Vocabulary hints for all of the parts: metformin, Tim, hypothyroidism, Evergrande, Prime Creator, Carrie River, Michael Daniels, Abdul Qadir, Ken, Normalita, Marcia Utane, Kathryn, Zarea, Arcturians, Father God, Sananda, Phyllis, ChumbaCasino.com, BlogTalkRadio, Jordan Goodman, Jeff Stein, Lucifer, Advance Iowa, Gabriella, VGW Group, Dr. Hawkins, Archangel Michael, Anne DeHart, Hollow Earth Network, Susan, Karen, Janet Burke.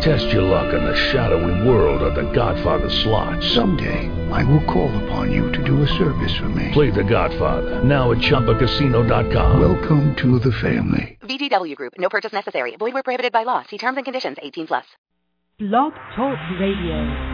Test your luck in the shadowy world of The Godfather slot. Someday, I will call upon you to do a service for me. Play The Godfather, now at ChumbaCasino.com. Welcome to the family. VGW Group, no purchase necessary. Void where prohibited by law. See terms and conditions, 18+. Blog Talk Radio.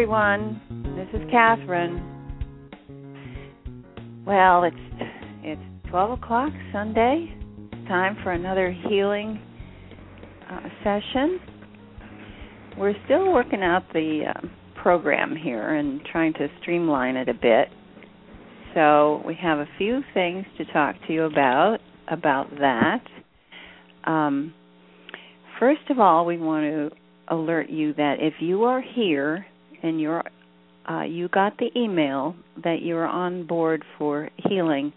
Everyone, this is Kathryn. Well, it's 12 o'clock Sunday. Time for another healing session. We're still working out the program here and trying to streamline it a bit. So we have a few things to talk to you about that. First of all, we want to alert you that if you are here and you got the email that you are on board for healing,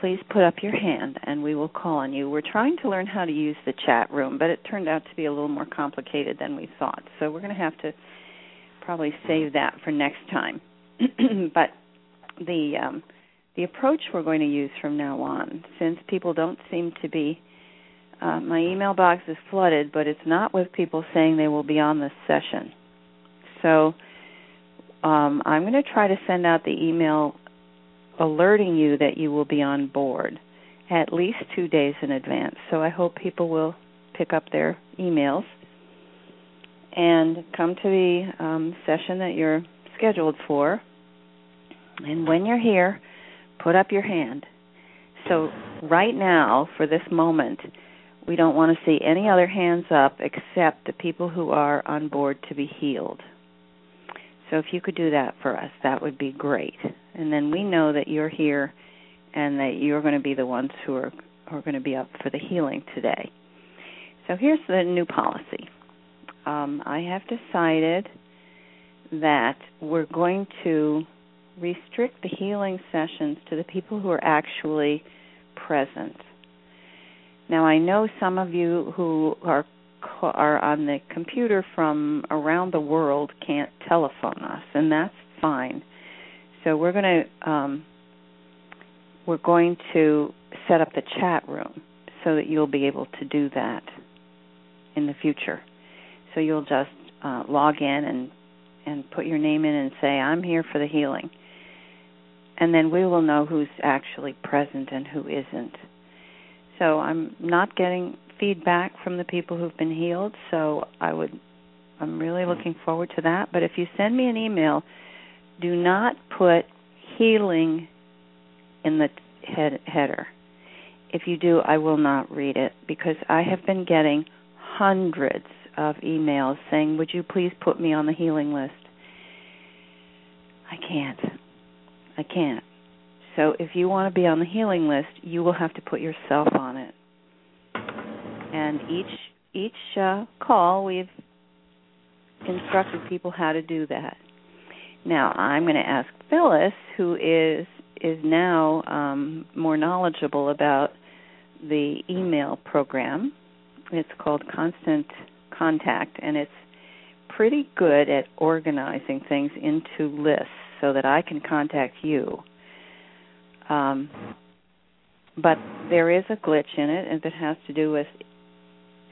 please put up your hand and we will call on you. We're trying to learn how to use the chat room, but it turned out to be a little more complicated than we thought. So we're going to have to probably save that for next time. But the approach we're going to use from now on, since people don't seem to be, my email box is flooded, but it's not with people saying they will be on this session. So I'm going to try to send out the email alerting you that you will be on board at least 2 days in advance. So I hope people will pick up their emails and come to the session that you're scheduled for. And when you're here, put up your hand. So right now, for this moment, we don't want to see any other hands up except the people who are on board to be healed. So if you could do that for us, that would be great. And then we know that you're here and that you're going to be the ones who are going to be up for the healing today. So here's the new policy. I have decided that we're going to restrict the healing sessions to the people who are actually present. Now, I know some of you who are on the computer from around the world can't telephone us, and that's fine. So we're going to set up the chat room so that you'll be able to do that in the future. So you'll just log in and put your name in and say, I'm here for the healing. And then we will know who's actually present and who isn't. So I'm not getting feedback from the people who've been healed, so I'm really looking forward to that. But if you send me an email, do not put healing in the header. If you do, I will not read it, because I have been getting hundreds of emails saying, would you please put me on the healing list? I can't. So if you want to be on the healing list, you will have to put yourself on it. And each call, we've instructed people how to do that. Now, I'm going to ask Phyllis, who is now more knowledgeable about the email program. It's called Constant Contact, and it's pretty good at organizing things into lists so that I can contact you. But there is a glitch in it, and it has to do with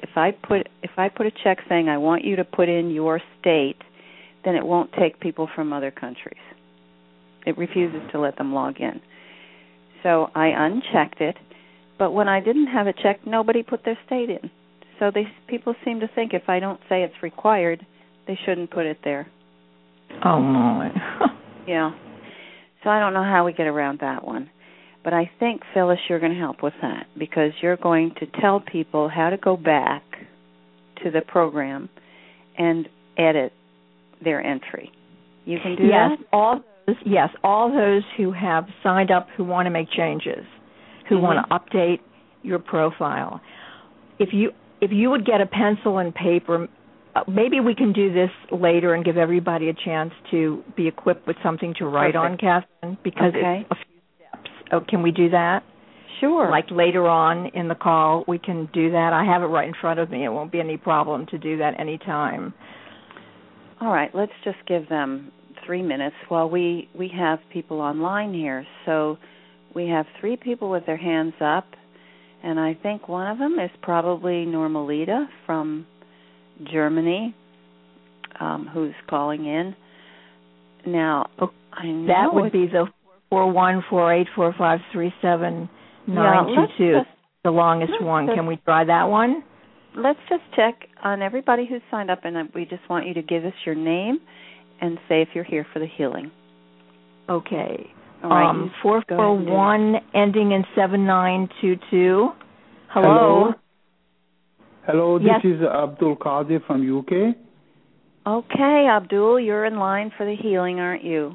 if I put a check saying I want you to put in your state, then it won't take people from other countries. It refuses to let them log in. So I unchecked it, but when I didn't have it checked, nobody put their state in. So people seem to think if I don't say it's required, they shouldn't put it there. Oh, my. Yeah. So I don't know how we get around that one. But I think, Phyllis, you're going to help with that because you're going to tell people how to go back to the program and edit their entry. You can do that? Yes, all those who have signed up who want to make changes, who want to update your profile. If you would get a pencil and paper, maybe we can do this later and give everybody a chance to be equipped with something to write on, Kathryn, because it's a few steps. Oh, can we do that? Sure. Like later on in the call, we can do that. I have it right in front of me. It won't be any problem to do that any time. All right, let's just give them 3 minutes while we have people online here. So we have three people with their hands up, and I think one of them is probably Normalita from Germany, who's calling in. Now, I know that would be the 414-845-37922, the longest one. Can we try that one? Let's just check on everybody who's signed up, and we just want you to give us your name and say if you're here for the healing. Okay. All right, 441 ending in 7922. Hello. Hello, this is Abdul Qadir from UK. Okay, Abdul, you're in line for the healing, aren't you?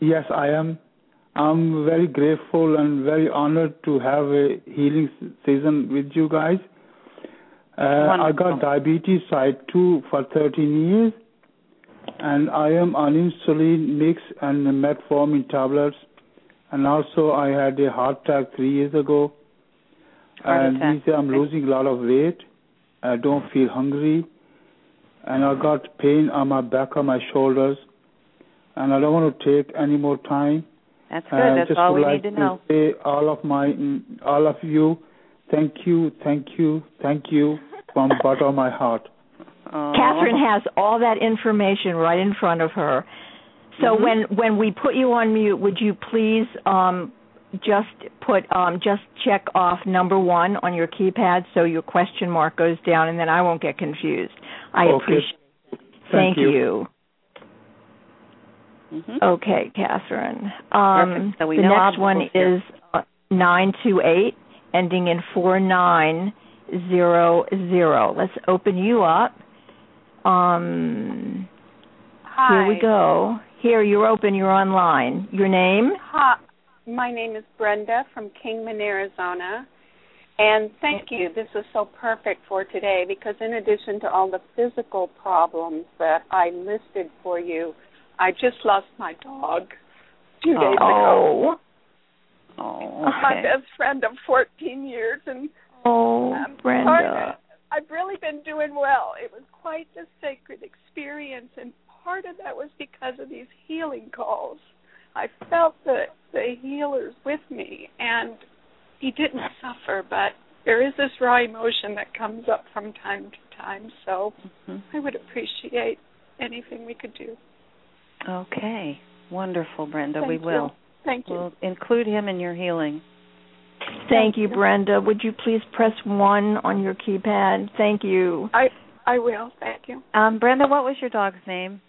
Yes, I am. I'm very grateful and very honored to have a healing season with you guys. I got diabetes type 2 for 13 years, and I am on insulin mix and metformin tablets, and also I had a heart attack 3 years ago. And I'm losing a lot of weight. I don't feel hungry, and I got pain on my back, on my shoulders, and I don't want to take any more time. That's good. That's all we need to know. Say all of you, thank you from the bottom of my heart. Kathryn has all that information right in front of her. So when we put you on mute, would you please just check off number 1 on your keypad so your question mark goes down, and then I won't get confused. I appreciate it. Thank you. Mm-hmm. Okay, Kathryn. So the next one is 928, ending in 4900. Let's open you up. Hi. Here we go. Here, you're open. You're online. Your name? Hi. My name is Brenda from Kingman, Arizona. And thank you. This is so perfect for today because in addition to all the physical problems that I listed for you, I just lost my dog 2 days ago. Oh, okay. My best friend of 14 years. And Brenda, I've really been doing well. It was quite a sacred experience, and part of that was because of these healing calls. I felt the healers with me, and he didn't suffer, but there is this raw emotion that comes up from time to time, so I would appreciate anything we could do. Okay. Wonderful, Brenda. Thank you. Thank you. We'll include him in your healing. Thank you, Brenda. Would you please press 1 on your keypad? Thank you. I will. Thank you. Brenda, what was your dog's name?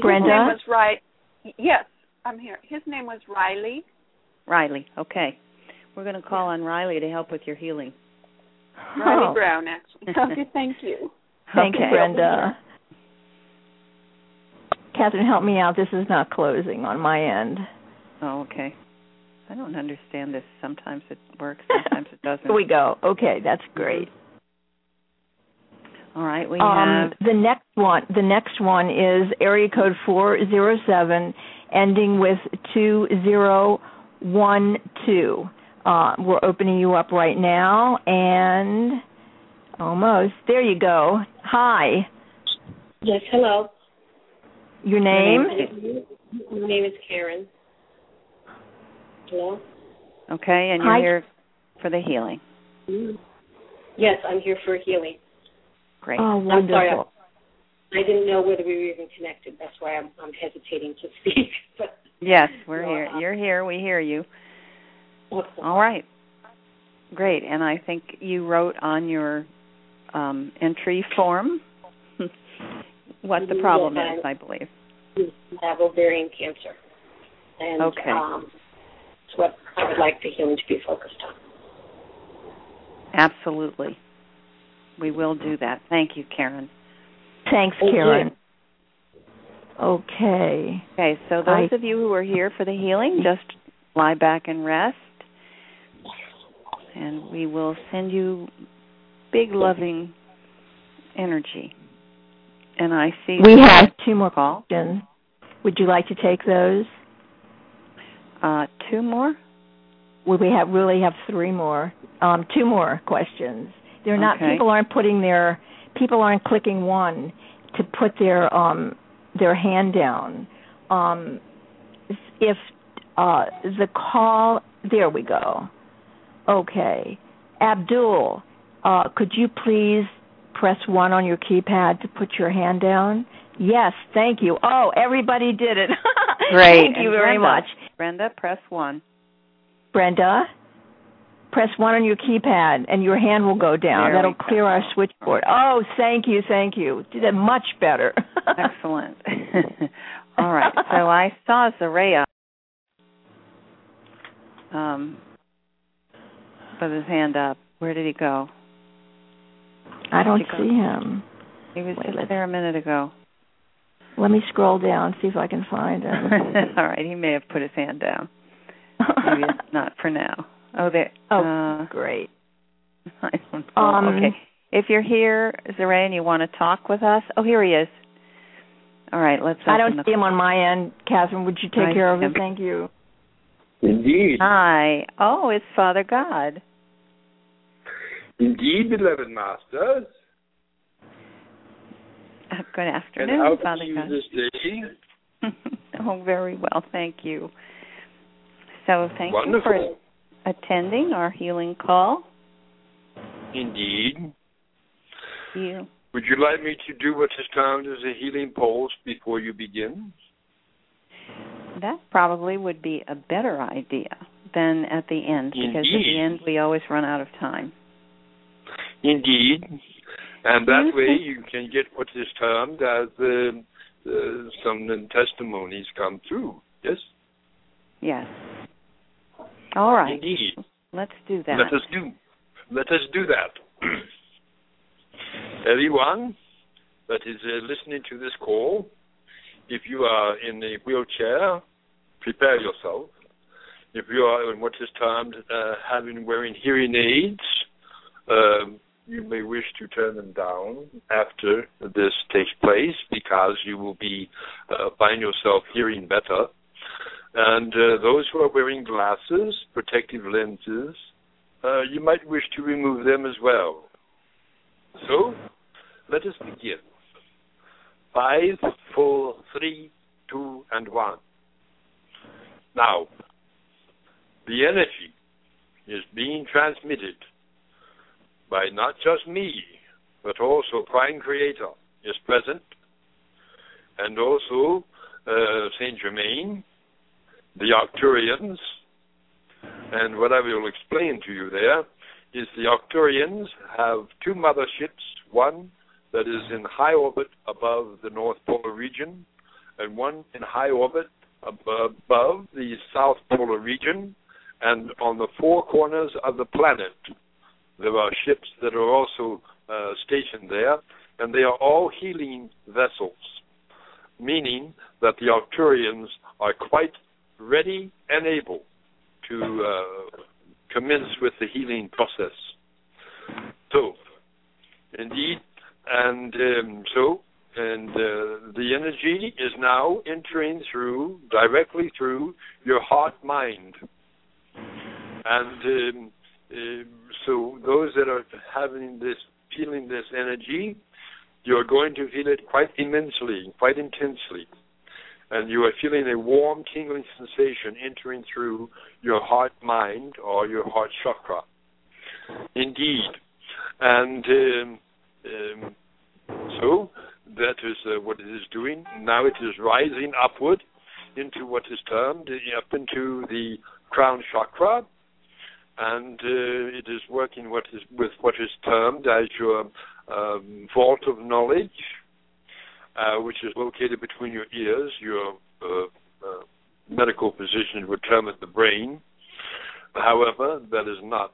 Brenda? His name was Yes, I'm here. His name was Riley. Riley, okay. We're going to call on Riley to help with your healing. Riley Brown, actually. Okay, thank you. Thank you, Brenda. Kathryn, help me out. This is not closing on my end. Oh, okay. I don't understand this. Sometimes it works, sometimes it doesn't. Here we go. Okay, that's great. All right, we have... The next one is area code 407, ending with 2012. We're opening you up right now, and almost. There you go. Hi. Yes, hello. Your name? My name is Karen. Hello. Okay, and you're here for the healing. Yes, I'm here for healing. Great. Oh, wonderful. I'm sorry, I didn't know whether we were even connected. That's why I'm hesitating to speak. But, yes, we're here. You're here. We hear you. Awesome. All right. Great. And I think you wrote on your entry form what the problem is, I believe. who have ovarian cancer. And okay. It's what I would like the healing to be focused on. Absolutely. We will do that. Thank you, Karen. Thanks, Karen. Okay. Okay, so those of you who are here for the healing, just lie back and rest. And we will send you big, loving energy. And I see... We have two more questions. Would you like to take those? Two more? Well, we really have three more. Two more questions. They're not... Okay. People aren't clicking one to put their hand down. If the call... There we go. Okay. Abdul, could you please press 1 on your keypad to put your hand down? Yes, thank you. Oh, everybody did it. Great. Thank you very much. Brenda, press 1. Brenda, press 1 on your keypad, and your hand will go down. That'll clear our switchboard. Oh, thank you. Did it much better. Excellent. All right. So I saw Zarea with his hand up. Where did he go? I don't see him. He was just there a minute ago. Let me scroll down, see if I can find him. All right, he may have put his hand down. Maybe it's not for now. Oh, there. Oh, great. I don't know. Okay. If you're here, Zarea, and you want to talk with us. Oh, here he is. All right, let's open I don't see him on my end. Kathryn, would you take care of him? Thank you. Indeed. Hi. Oh, it's Father God. Indeed, beloved masters. Good afternoon, and Father God. This day? Oh, very well, thank you. So thank you for attending our healing call. Indeed. You. Would you like me to do what is termed as a healing pulse before you begin? That probably would be a better idea than at the end, because at the end we always run out of time. Indeed. And that way you can get what is termed as some testimonies come through. Yes? Yes. All right. Indeed. Let's do that. Let us do that. Everyone that is listening to this call, if you are in a wheelchair, prepare yourself. If you are in what is termed wearing hearing aids, you may wish to turn them down after this takes place, because you will be find yourself hearing better. And those who are wearing glasses, protective lenses, you might wish to remove them as well. So, let us begin. 5, 4, 3, 2, and 1. Now, the energy is being transmitted by not just me, but also Prime Creator is present, and also Saint Germain, the Arcturians, and what I will explain to you there is the Arcturians have 2 motherships, one that is in high orbit above the North Polar region, and one in high orbit above the South Polar region, and on the 4 corners of the planet. There are ships that are also stationed there, and they are all healing vessels, meaning that the Arcturians are quite ready and able to commence with the healing process. So, indeed, the energy is now entering directly through your heart mind. And... so those that are feeling this energy, you are going to feel it quite immensely, quite intensely. And you are feeling a warm, tingling sensation entering through your heart mind or your heart chakra. Indeed. And so that is what it is doing. Now it is rising upward into what is termed up into the crown chakra. And it is working with what is termed as your vault of knowledge. which is located between your ears. Your medical physicians would term it the brain. However, that is not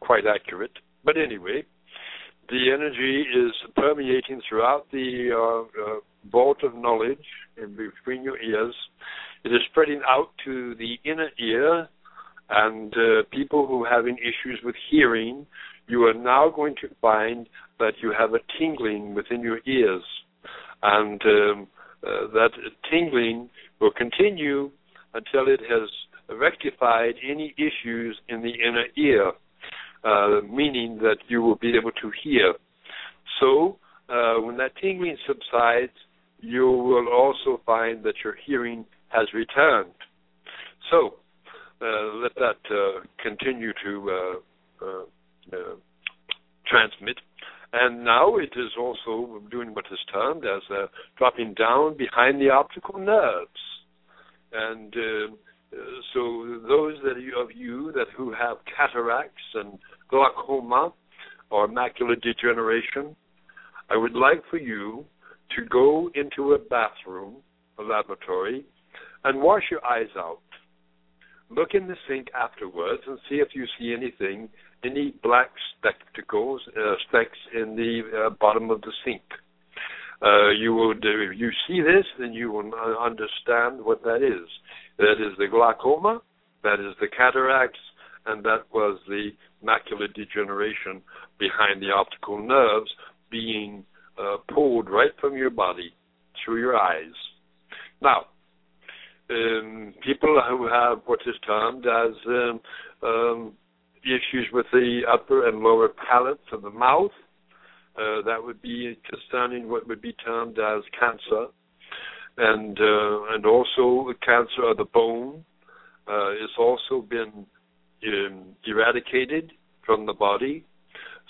quite accurate. But anyway, the energy is permeating throughout the vault of knowledge in between your ears. It is spreading out to the inner ear, and people who are having issues with hearing, you are now going to find that you have a tingling within your ears. And that tingling will continue until it has rectified any issues in the inner ear, meaning that you will be able to hear. So when that tingling subsides, you will also find that your hearing has returned. So let that continue to transmit. And now it is also doing what is termed as dropping down behind the optical nerves. And so those that of you that who have cataracts and glaucoma or macular degeneration, I would like for you to go into a bathroom, a laboratory, and wash your eyes out. Look in the sink afterwards and see if you see anything, any black specks in the bottom of the sink. If you see this, then you will understand what that is. That is the glaucoma, that is the cataracts, and that was the macular degeneration behind the optical nerves being pulled right from your body through your eyes. Now, people who have what is termed as issues with the upper and lower palates of the mouth, that would be concerning what would be termed as cancer, and also cancer of the bone is also been eradicated from the body.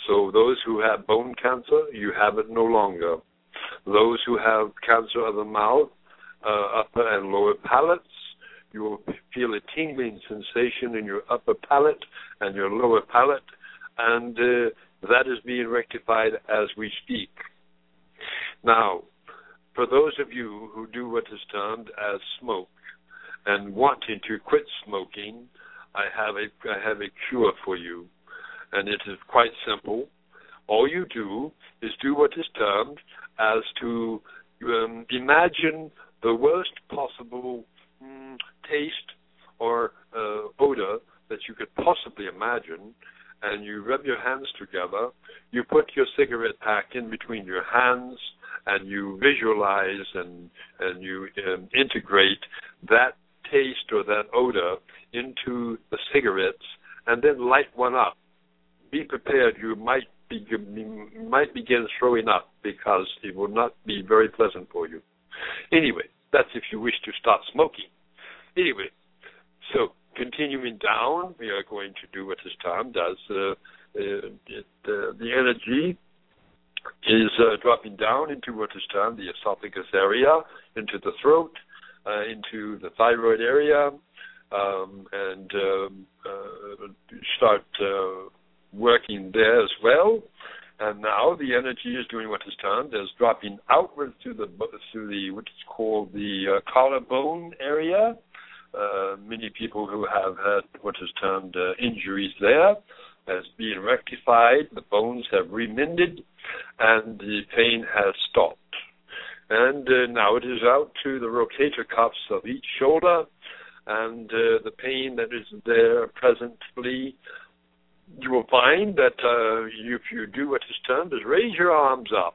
So those who have bone cancer, you have it no longer. Those who have cancer of the mouth, upper and lower palates, you will feel a tingling sensation in your upper palate and your lower palate, and that is being rectified as we speak. Now, for those of you who do what is termed as smoke and wanting to quit smoking, I have a cure for you, and it is quite simple. All you do is do what is termed as to imagine the worst possible taste or odor that you could possibly imagine, and you rub your hands together, you put your cigarette pack in between your hands, and you visualize and you integrate that taste or that odor into the cigarettes, and then light one up. Be prepared, you might begin throwing up because it will not be very pleasant for you. Anyway, that's if you wish to start smoking. Anyway, so continuing down, we are going to do what this time does. The energy is dropping down into what is termed the esophagus area, into the throat, into the thyroid area, start working there as well. And now the energy is doing what is termed as dropping outward through the what is called the collarbone area. Many people who have had what is termed injuries there has been rectified. The bones have remended, and the pain has stopped. And now it is out to the rotator cuffs of each shoulder, and the pain that is there presently, you will find that if you do what is termed as raise your arms up.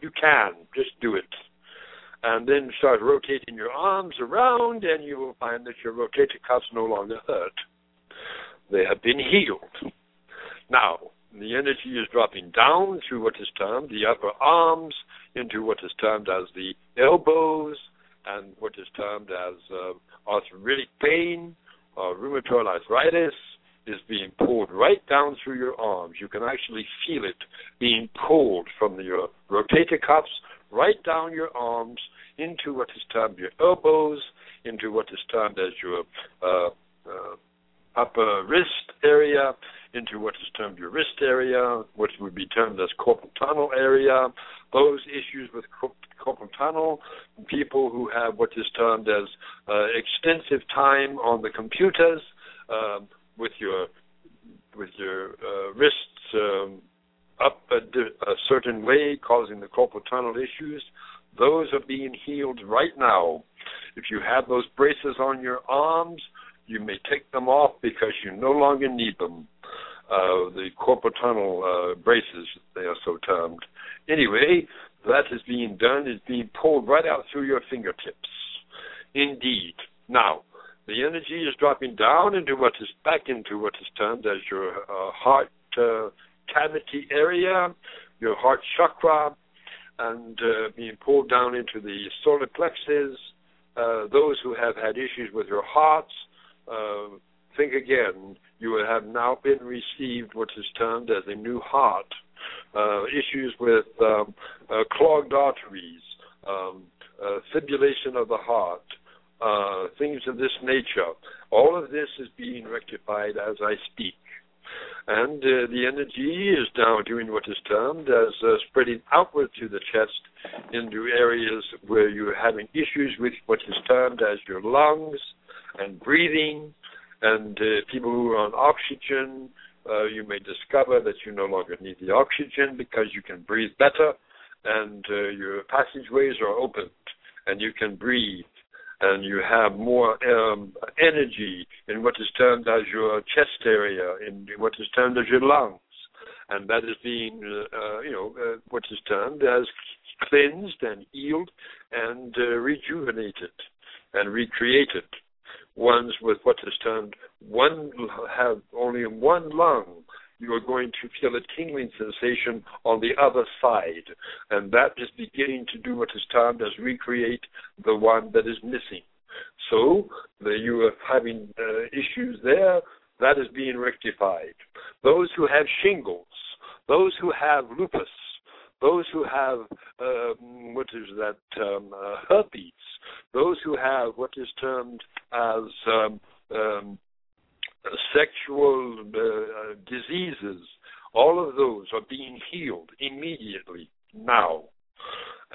You can, just do it. And then start rotating your arms around, and you will find that your rotator cuffs no longer hurt. They have been healed. Now, the energy is dropping down through what is termed the upper arms, into what is termed as the elbows, and what is termed as arthritic pain, rheumatoid arthritis, is being pulled right down through your arms. You can actually feel it being pulled from your rotator cuffs right down your arms into what is termed your elbows, into what is termed as your upper wrist area, into what is termed urist area, what would be termed as corporal tunnel area. Those issues with corporal tunnel, people who have what is termed as extensive time on the computers, with your wrists up a certain way, causing the corporal tunnel issues. Those are being healed right now. If you have those braces on your arms, you may take them off because you no longer need them. The corporal tunnel braces, they are so termed. Anyway, that is being done. It's being pulled right out through your fingertips. Indeed. Now, the energy is dropping down into what is back into what is termed as your heart cavity area, your heart chakra, and being pulled down into the solar plexus. Those who have had issues with your hearts, think again. You have now been received what is termed as a new heart. Issues with clogged arteries, fibrillation of the heart, things of this nature. All of this is being rectified as I speak. And the energy is now doing what is termed as spreading outward to the chest into areas where you're having issues with what is termed as your lungs and breathing. And people who are on oxygen, you may discover that you no longer need the oxygen because you can breathe better and your passageways are opened and you can breathe. And you have more energy in what is termed as your chest area, in what is termed as your lungs. And that is being, what is termed as cleansed and healed and rejuvenated and recreated. Ones with what is termed have only one lung. You are going to feel a tingling sensation on the other side. And that is beginning to do what is termed as recreate the one that is missing. So you are having issues there. That is being rectified. Those who have shingles, those who have lupus, those who have, herpes, those who have what is termed as sexual diseases, all of those are being healed immediately now.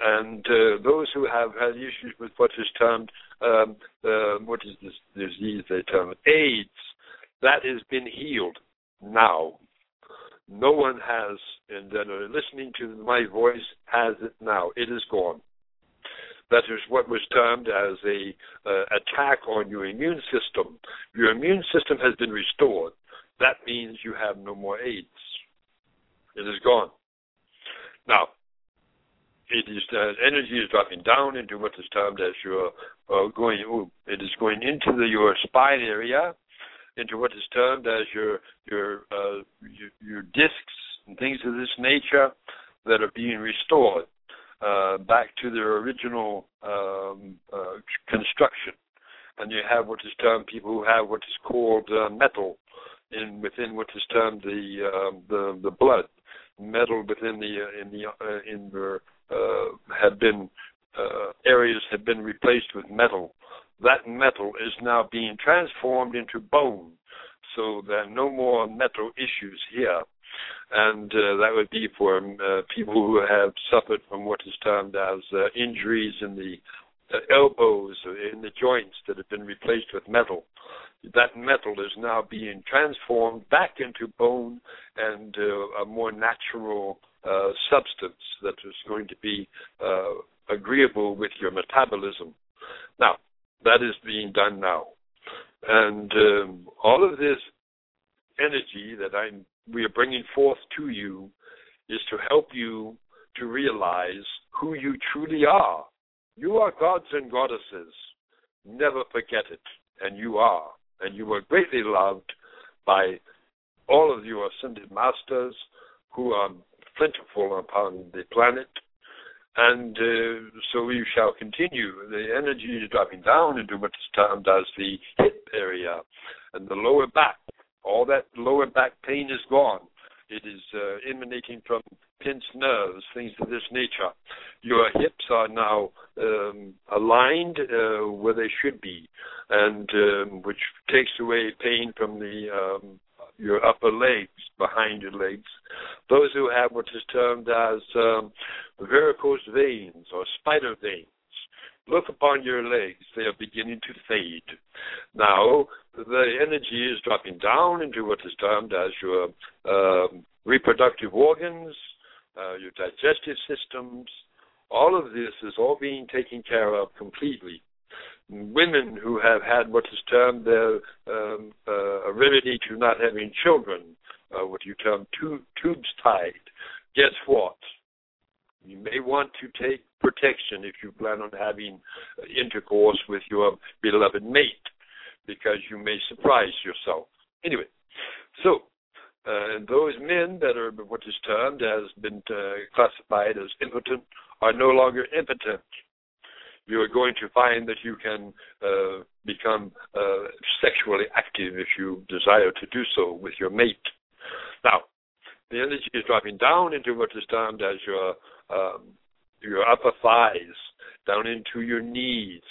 And those who have had issues with what is termed, what is this disease they term AIDS, that has been healed now. No one has, and that are listening to my voice, has it now. It is gone. That is what was termed as a attack on your immune system. Your immune system has been restored. That means you have no more AIDS. It is gone. Now, energy is dropping down into what is termed as your it is going into your spine area, into what is termed as your discs and things of this nature that are being restored. Back to their original construction. And you have what is termed people who have what is called metal within what is termed the blood. Metal within areas have been replaced with metal. That metal is now being transformed into bone. So there are no more metal issues here. And that would be for people who have suffered from what is termed as injuries in the elbows, in the joints that have been replaced with metal. That metal is now being transformed back into bone and a more natural substance that is going to be agreeable with your metabolism. Now, that is being done now. And all of this energy that we are bringing forth to you is to help you to realize who you truly are. You are gods and goddesses. Never forget it. And you are. And you are greatly loved by all of your ascended masters who are plentiful upon the planet. And so we shall continue. The energy is dropping down into what is termed as the hip area and the lower back. All that lower back pain is gone. It is emanating from pinched nerves, things of this nature. Your hips are now aligned where they should be, and which takes away pain from the your upper legs, behind your legs. Those who have what is termed as varicose veins or spider veins, look upon your legs. They are beginning to fade. Now, the energy is dropping down into what is termed as your reproductive organs, your digestive systems. All of this is all being taken care of completely. Women who have had what is termed their heredity to not having children, what you term tubes tied, guess what? You may want to take protection if you plan on having intercourse with your beloved mate, because you may surprise yourself. Anyway, so those men that are what is termed as been classified as impotent are no longer impotent. You are going to find that you can become sexually active if you desire to do so with your mate. Now, the energy is dropping down into what is termed as your upper thighs, down into your knees.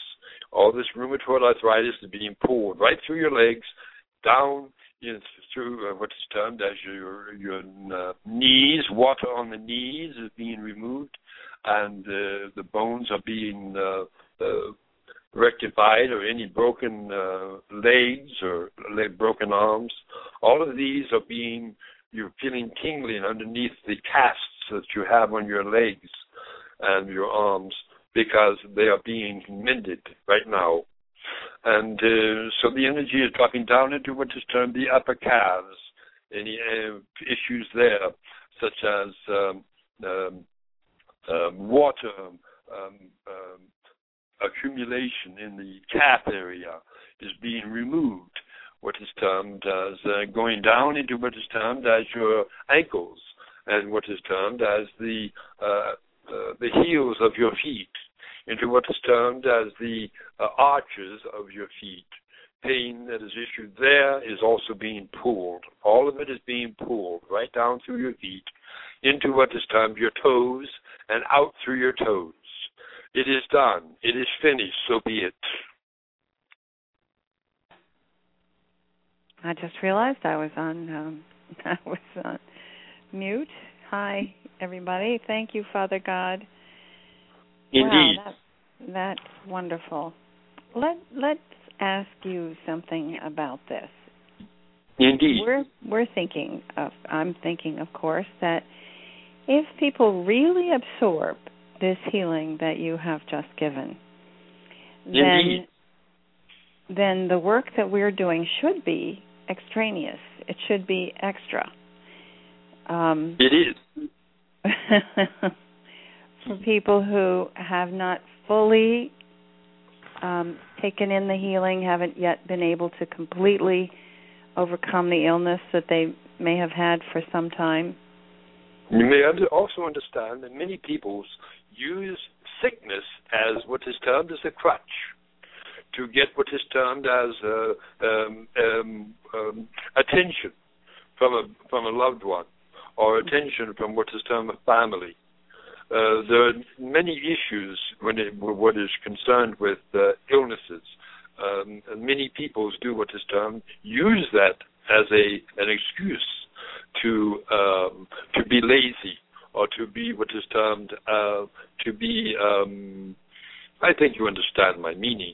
All this rheumatoid arthritis is being pulled right through your legs, down through what is termed as your knees. Water on the knees is being removed, and the bones are being rectified, or any broken legs or broken arms. All of these are being, you're feeling tingling underneath the casts that you have on your legs and your arms, because they are being mended right now. And so the energy is dropping down into what is termed the upper calves. Any issues there, such as water accumulation in the calf area, is being removed. What is termed as going down into what is termed as your ankles, and what is termed as the heels of your feet, into what is termed as the arches of your feet. Pain that is issued there is also being pulled. All of it is being pulled right down through your feet, into what is termed your toes, and out through your toes. It is done. It is finished. So be it. I just realized I was on mute. Hi, everybody. Thank you, Father God. Indeed. Wow, that's wonderful. Let's ask you something about this. Indeed. We're thinking of, I'm thinking, of course, that if people really absorb this healing that you have just given, indeed, then the work that we're doing should be extraneous. It should be extra. It is. For people who have not fully taken in the healing, haven't yet been able to completely overcome the illness that they may have had for some time. You may also understand that many people use sickness as what is termed as a crutch to get what is termed as attention from a loved one, or attention from what is termed a family. There are many issues what is concerned with illnesses. Many peoples do what is termed, use that as an excuse to be lazy, or to be what is termed to be. I think you understand my meaning.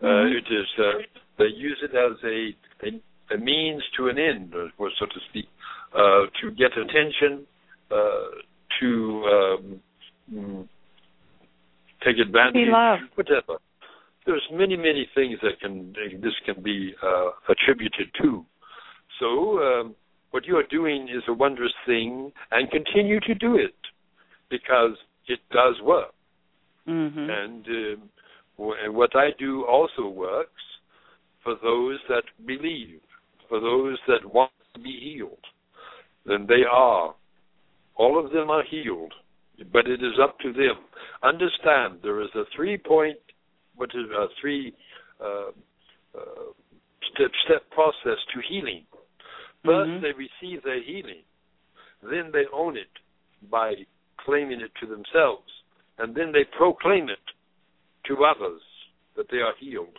It is they use it as a means to an end, or so to speak, to get attention, to take advantage, whatever. There's many things that can be attributed to. So what you are doing is a wondrous thing, and continue to do it, because it does work. Mm-hmm. And what I do also works for those that believe, for those that want to be healed. And they are. All of them are healed, but it is up to them. Understand, there is a three-step process to healing. First, mm-hmm, they receive their healing. Then they own it by claiming it to themselves. And then they proclaim it to others that they are healed.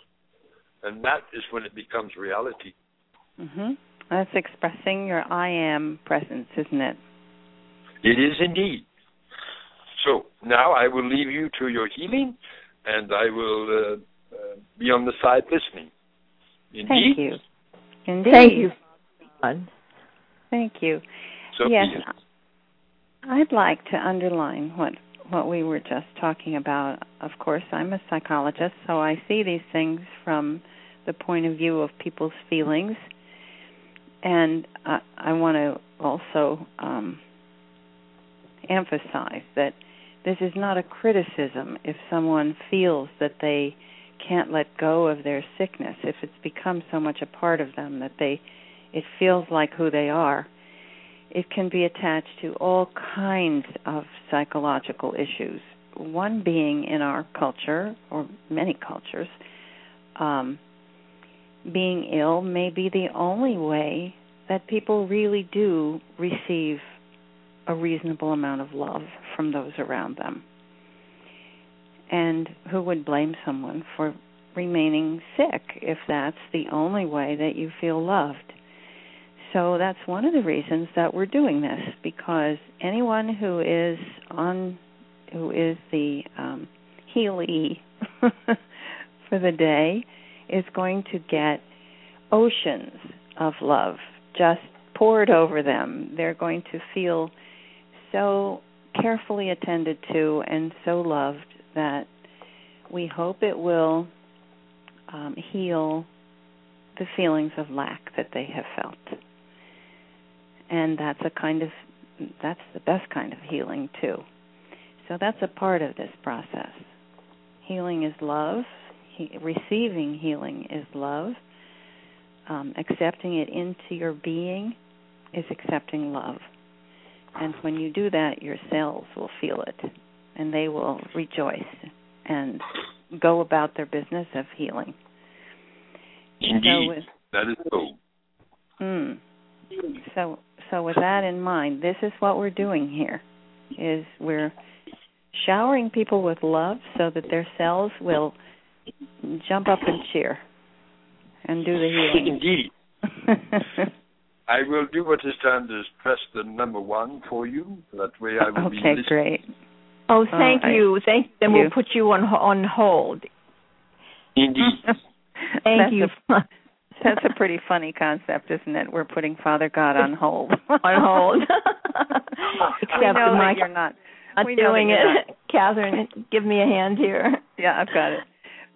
And that is when it becomes reality. Mm-hmm. That's expressing your I am presence, isn't it? It is indeed. So now I will leave you to your healing, and I will be on the side listening. Indeed. Thank you. Indeed. Thank you. Thank you. So yes, I'd like to underline what we were just talking about. Of course, I'm a psychologist, so I see these things from the point of view of people's feelings. And I want to also emphasize that this is not a criticism if someone feels that they can't let go of their sickness, if it's become so much a part of them that it feels like who they are. It can be attached to all kinds of psychological issues. One being in our culture, or many cultures, being ill may be the only way that people really do receive a reasonable amount of love from those around them. And who would blame someone for remaining sick if that's the only way that you feel loved? So that's one of the reasons that we're doing this, because anyone who is the healee for the day is going to get oceans of love just poured over them. They're going to feel so carefully attended to and so loved that we hope it will heal the feelings of lack that they have felt. And that's the best kind of healing, too. So that's a part of this process. Healing is love. Receiving healing is love. Accepting it into your being is accepting love. And when you do that, your cells will feel it, and they will rejoice and go about their business of healing. Indeed, that is so. So with that in mind, this is what we're doing here, is we're showering people with love so that their cells will jump up and cheer and do the healing. Indeed. I will do what is done to press the number one for you. That way I will be listening. Okay, great. Oh, thank you. Thank you. Then we'll put you on hold. Indeed. Thank you. That's a pretty funny concept, isn't it? We're putting Father God on hold. Except Mike, you're not doing it. Kathryn, give me a hand here. Yeah, I've got it.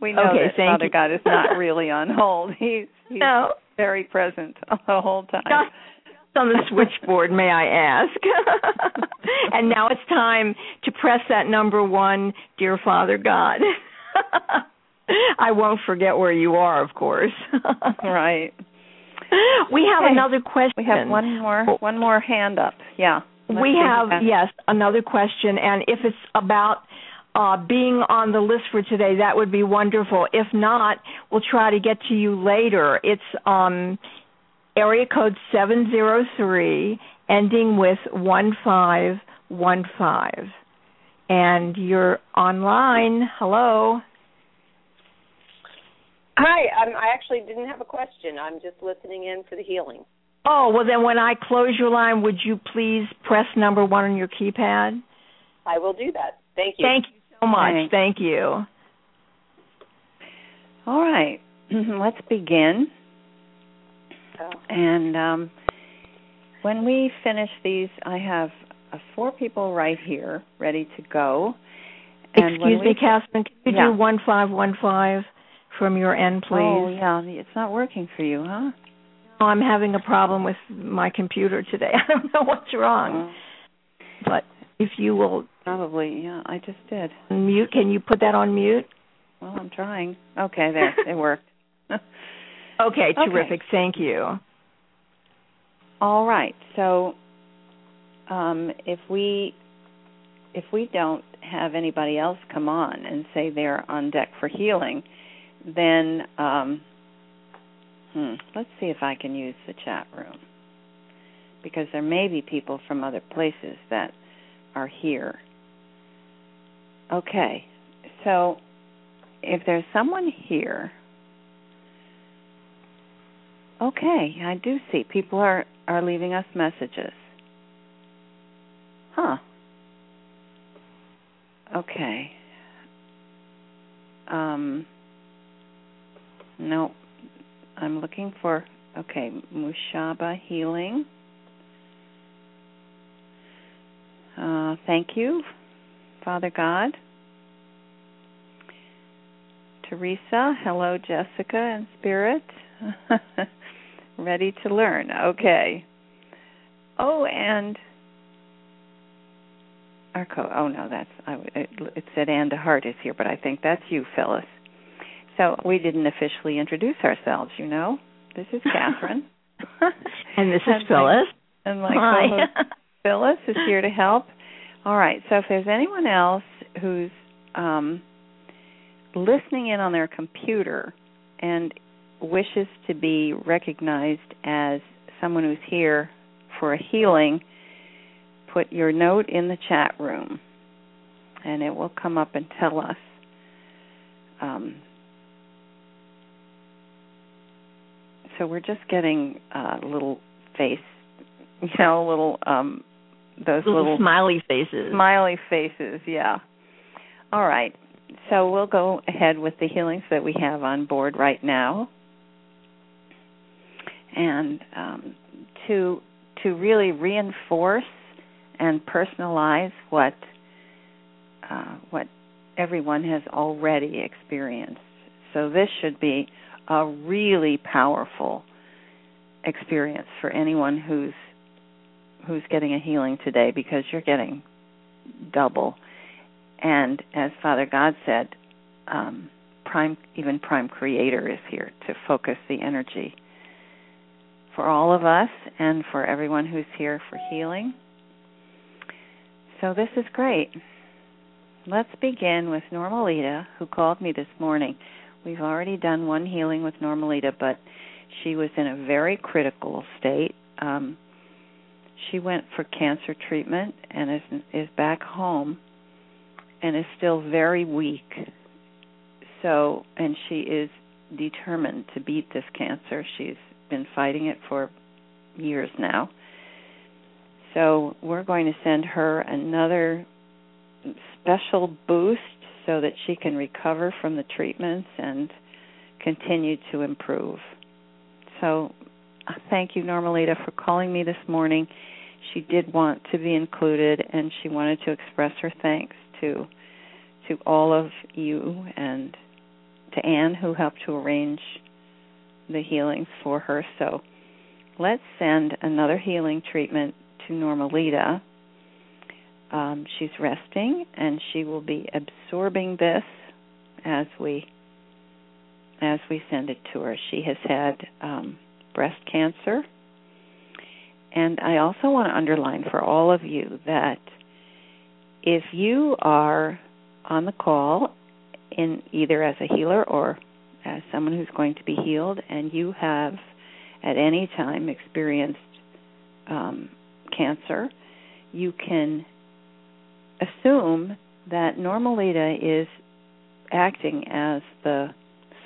We know that Father God is not really on hold. He's very present the whole time. Just on the switchboard, may I ask? And now it's time to press that number one, dear Father God. I won't forget where you are, of course. Right. We have another question. We have one more hand up. Yeah. We have, another question. And if it's about being on the list for today, that would be wonderful. If not, we'll try to get to you later. It's area code 703, ending with 1515. And you're online. Hello. Hi, I actually didn't have a question. I'm just listening in for the healing. Oh, well, then when I close your line, would you please press number one on your keypad? I will do that. Thank you. Thank you so much. Thank you. All right. Let's begin. And when we finish these, I have 4 people right here ready to go. And excuse me, Kathryn, can you do 1515? From your end, please. Oh, yeah. It's not working for you, huh? No, I'm having a problem with my computer today. I don't know what's wrong. But if you will... Probably, yeah. I just did. Mute. Can you put that on mute? Well, I'm trying. Okay, there. It worked. Okay, terrific. Thank you. All right. So if we don't have anybody else come on and say they're on deck for healing... Then, let's see if I can use the chat room, because there may be people from other places that are here. Okay, so if there's someone here, Okay, I do see. People are leaving us messages. Huh. Okay. No, I'm looking for, okay, Mushaba Healing. Thank you, Father God. Teresa, hello, Jessica and Spirit. Ready to learn, okay. Oh, and it said Anne DeHart is here, but I think that's you, Phyllis. So we didn't officially introduce ourselves, you know. This is Kathryn. And this is Phyllis. And my co-host Phyllis is here to help. All right, so if there's anyone else who's listening in on their computer and wishes to be recognized as someone who's here for a healing, put your note in the chat room, and it will come up and tell us. So we're just getting little face, you know, those little smiley faces. Smiley faces, yeah. All right. So we'll go ahead with the healings that we have on board right now. And to really reinforce and personalize what everyone has already experienced. So this should be a really powerful experience for anyone who's getting a healing today, because you're getting double. And as Father God said, Prime Creator is here to focus the energy for all of us and for everyone who's here for healing. So this is great. Let's begin with Normalita, who called me this morning. We've already done one healing with Normalita, but she was in a very critical state. She went for cancer treatment and is back home and is still very weak. So, and she is determined to beat this cancer. She's been fighting it for years now. So we're going to send her another special boost so that she can recover from the treatments and continue to improve. So thank you, Normalita, for calling me this morning. She did want to be included, and she wanted to express her thanks to all of you and to Anne, who helped to arrange the healings for her. So let's send another healing treatment to Normalita. She's resting, and she will be absorbing this as we send it to her. She has had breast cancer, and I also want to underline for all of you that if you are on the call, in either as a healer or as someone who's going to be healed, and you have at any time experienced cancer, you can assume that Normalita is acting as the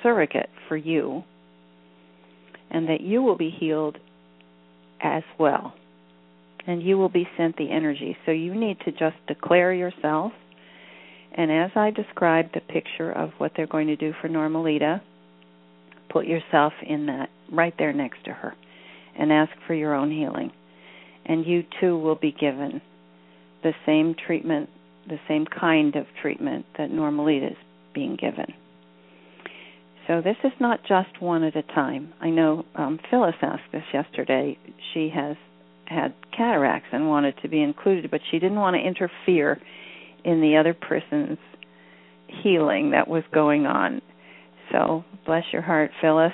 surrogate for you, and that you will be healed as well, and you will be sent the energy. So you need to just declare yourself, and as I described the picture of what they're going to do for Normalita, put yourself in that right there next to her and ask for your own healing. And you too will be given the same treatment, the same kind of treatment that Normalita is being given. So this is not just one at a time. I know Phyllis asked this yesterday. She has had cataracts and wanted to be included, but she didn't want to interfere in the other person's healing that was going on. So bless your heart, Phyllis.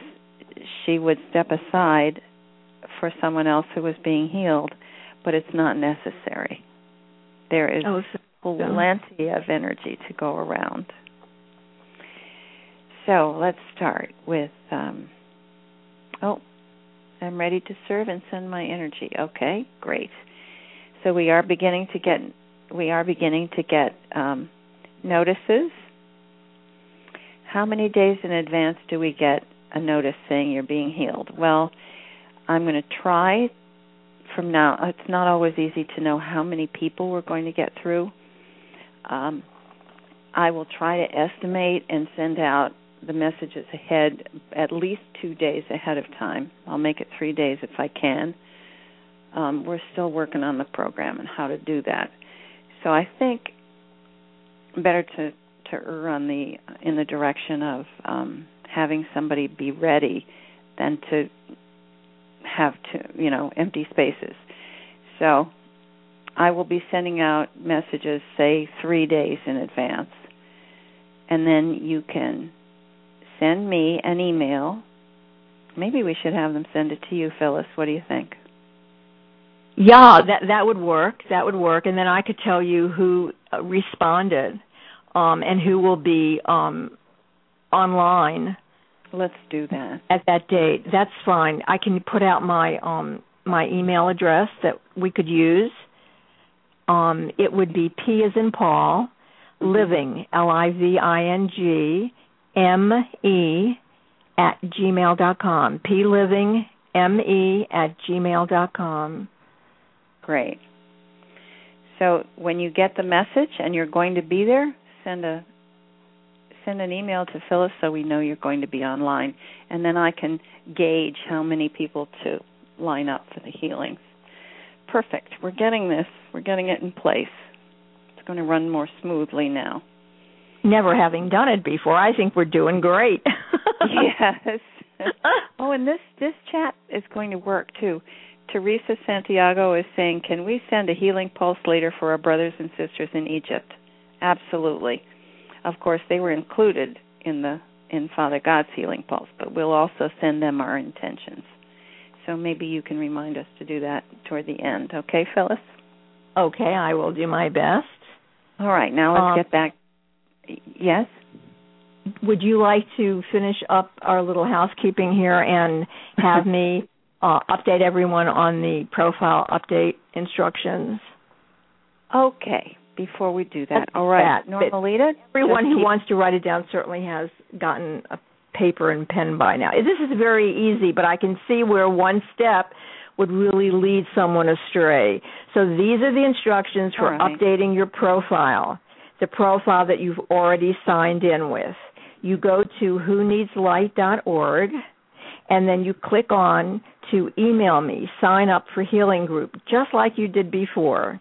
She would step aside for someone else who was being healed, but it's not necessary. There is plenty of energy to go around. So let's start with, I'm ready to serve and send my energy. Okay, great. So we are beginning to get notices. How many days in advance do we get a notice saying you're being healed. Well, I'm going to try from now. It's not always easy to know how many people we're going to get through. I will try to estimate and send out the messages ahead, at least 2 days ahead of time. I'll make it 3 days if I can. We're still working on the program and how to do that. So I think better to err on in the direction of having somebody be ready than to have empty spaces. So I will be sending out messages, say, 3 days in advance, and then you can send me an email. Maybe we should have them send it to you, Phyllis. What do you think? Yeah, that would work. That would work, and then I could tell you who responded and who will be online. Let's do that at that date. That's fine. I can put out my my email address that we could use. It would be P as in Paul, living, livingme at gmail.com. plivingme@gmail.com. Great. So when you get the message and you're going to be there, send an email to Phyllis so we know you're going to be online, and then I can gauge how many people to line up for the healings. Perfect. We're getting this. We're getting it in place. It's going to run more smoothly now. Never having done it before, I think we're doing great. Yes. Oh, and this chat is going to work, too. Teresa Santiago is saying, can we send a healing pulse later for our brothers and sisters in Egypt? Absolutely. Of course, they were included in Father God's healing pulse, but we'll also send them our intentions. So maybe you can remind us to do that toward the end. Okay, Phyllis? Okay, I will do my best. All right, now let's get back. Yes? Would you like to finish up our little housekeeping here and have me update everyone on the profile update instructions? Okay, before we do that. All right, Normalita? Everyone who wants to write it down certainly has gotten a paper and pen by now. This is very easy, but I can see where one step would really lead someone astray. So these are the instructions for updating your profile, the profile that you've already signed in with. You go to WhoNeedsLight.org, and then you click on to email me, sign up for healing group, just like you did before.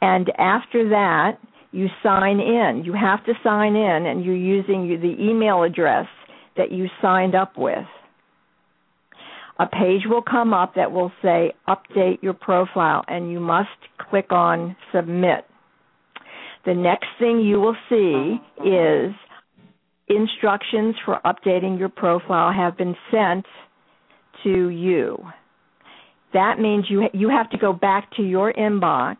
And after that, you sign in. You have to sign in, and you're using the email address that you signed up with. A page will come up that will say, update your profile, and you must click on submit. The next thing you will see is instructions for updating your profile have been sent to you. That means you have to go back to your inbox,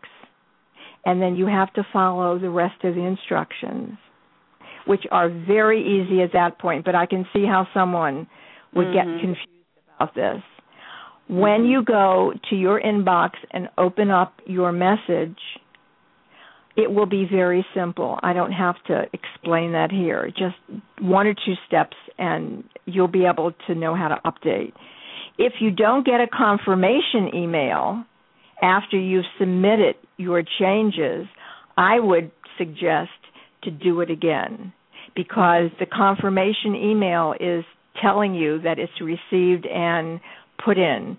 and then you have to follow the rest of the instructions, which are very easy at that point, but I can see how someone would get confused about this. When you go to your inbox and open up your message, it will be very simple. I don't have to explain that here. Just one or two steps, and you'll be able to know how to update. If you don't get a confirmation email after you've submitted your changes, I would suggest to do it again, because the confirmation email is telling you that it's received and put in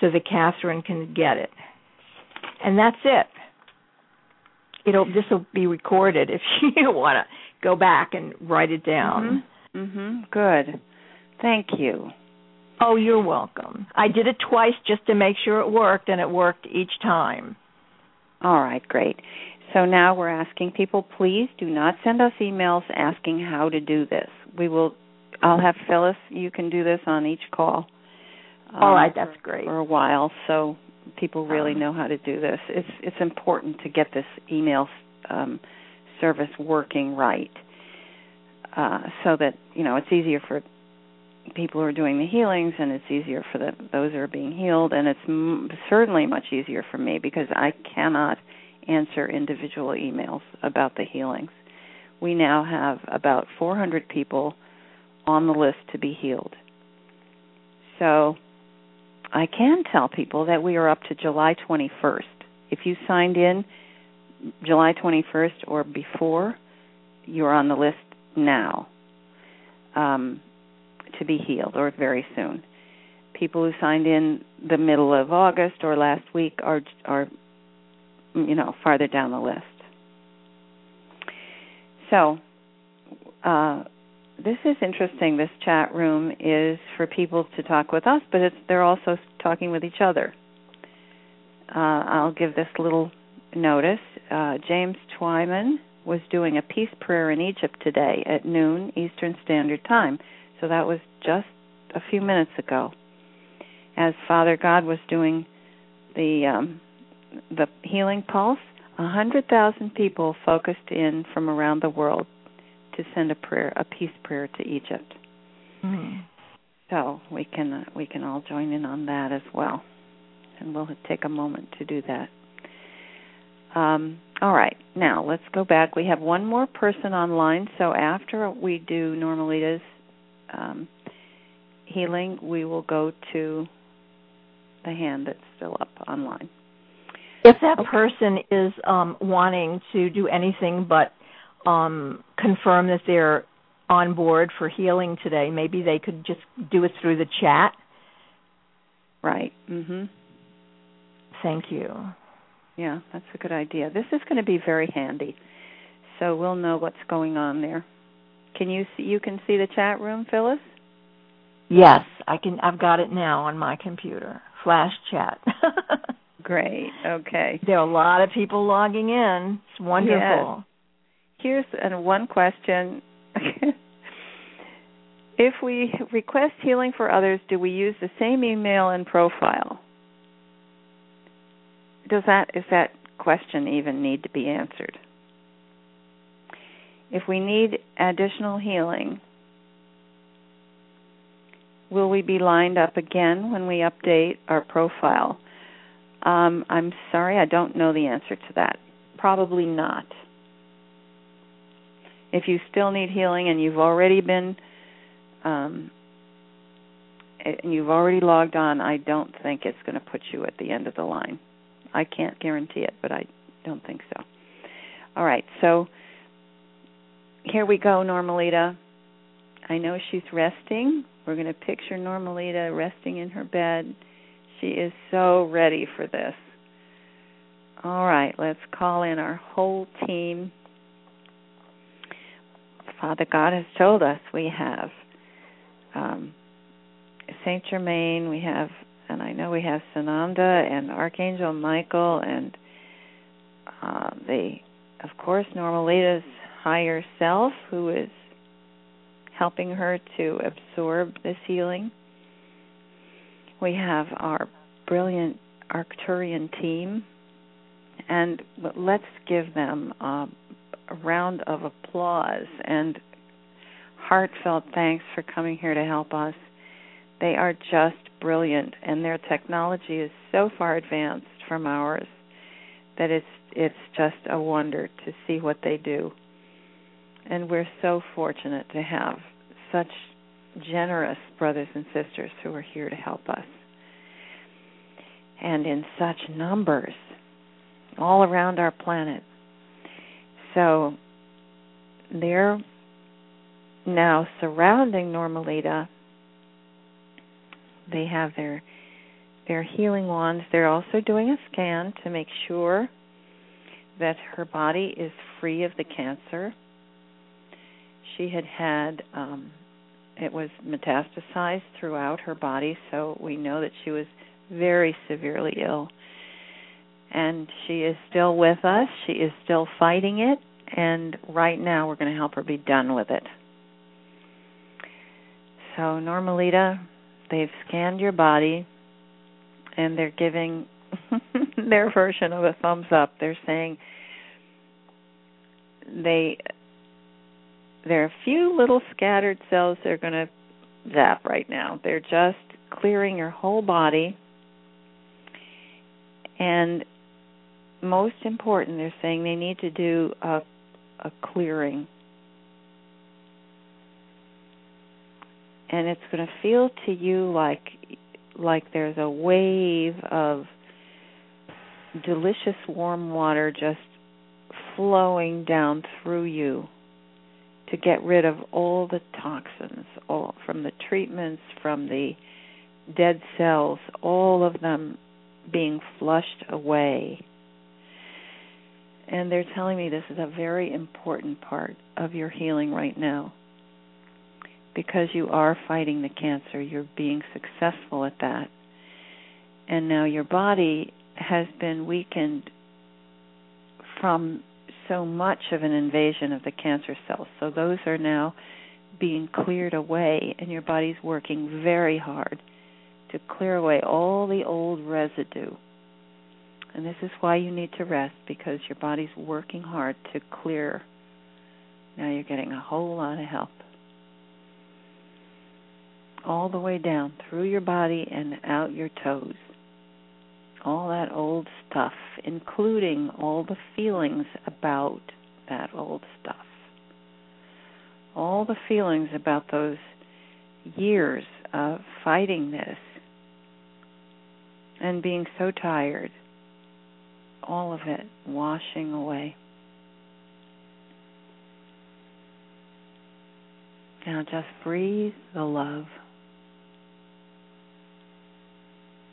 so that Kathryn can get it. And that's it. This will be recorded if you want to go back and write it down. Good. Thank you. Oh, you're welcome. I did it twice just to make sure it worked, and it worked each time. All right, great. So now we're asking people, please do not send us emails asking how to do this. I'll have Phyllis, you can do this on each call. All right, that's great. For a while, so people really know how to do this. It's important to get this email service working right, so that it's easier for people who are doing the healings, and it's easier for those who are being healed, and it's certainly much easier for me, because I cannot answer individual emails about the healings. We now have about 400 people on the list to be healed. So I can tell people that we are up to July 21st. If you signed in July 21st or before, you're on the list now to be healed, or very soon. People who signed in the middle of August or last week are farther down the list. So this is interesting. This chat room is for people to talk with us, but they're also talking with each other. I'll give this little notice. James Twyman was doing a peace prayer in Egypt today at noon Eastern Standard Time. So that was just a few minutes ago. As Father God was doing the healing pulse, 100,000 people focused in from around the world to send a peace prayer to Egypt. Mm-hmm. So we can all join in on that as well, and we'll take a moment to do that. All right, now let's go back. We have one more person online, so after we do Normalita's healing, we will go to the hand that's still up online. If that person is wanting to do anything but confirm that they're on board for healing today, maybe they could just do it through the chat. Right. Mm-hmm. Thank you. Yeah, that's a good idea. This is going to be very handy, so we'll know what's going on there. Can you see? You can see the chat room, Phyllis? Yes, I can. I've got it now on my computer. Flash chat. Great. Okay. There are a lot of people logging in. It's wonderful. Yes. Here's one question. If we request healing for others, do we use the same email and profile? Does that question even need to be answered? If we need additional healing, will we be lined up again when we update our profile? I'm sorry, I don't know the answer to that. Probably not. If you still need healing and you've already been, you've already logged on, I don't think it's going to put you at the end of the line. I can't guarantee it, but I don't think so. All right, so here we go, Normalita. I know she's resting. We're going to picture Normalita resting in her bed. She is so ready for this. All right, let's call in our whole team. Father God has told us we have Saint Germain, we have, and I know we have Sananda and Archangel Michael and of course, Normalita's higher self who is helping her to absorb this healing. We have our brilliant Arcturian team, and let's give them a round of applause and heartfelt thanks for coming here to help us. They are just brilliant, and their technology is so far advanced from ours that it's just a wonder to see what they do. And we're so fortunate to have such generous brothers and sisters who are here to help us, and in such numbers all around our planet. So they're now surrounding Normalita. They have their healing wands. They're also doing a scan to make sure that her body is free of the cancer. She had it was metastasized throughout her body, so we know that she was very severely ill. And she is still with us. She is still fighting it. And right now we're going to help her be done with it. So, Normalita, they've scanned your body, and they're giving their version of a thumbs up. They're saying there are a few little scattered cells they're going to zap right now. They're just clearing your whole body. And most important, they're saying they need to do a clearing. and it's going to feel to you like there's a wave of delicious warm water just flowing down through you to get rid of all the toxins, all from the treatments, from the dead cells, all of them being flushed away. And they're telling me this is a very important part of your healing right now, because you are fighting the cancer. You're being successful at that. And now your body has been weakened from so much of an invasion of the cancer cells. So those are now being cleared away, and your body's working very hard to clear away all the old residue. And this is why you need to rest, because your body's working hard to clear. Now you're getting a whole lot of help all the way down through your body and out your toes. All that old stuff, including all the feelings about that old stuff. All the feelings about those years of fighting this and being so tired. All of it washing away. Now just breathe the love.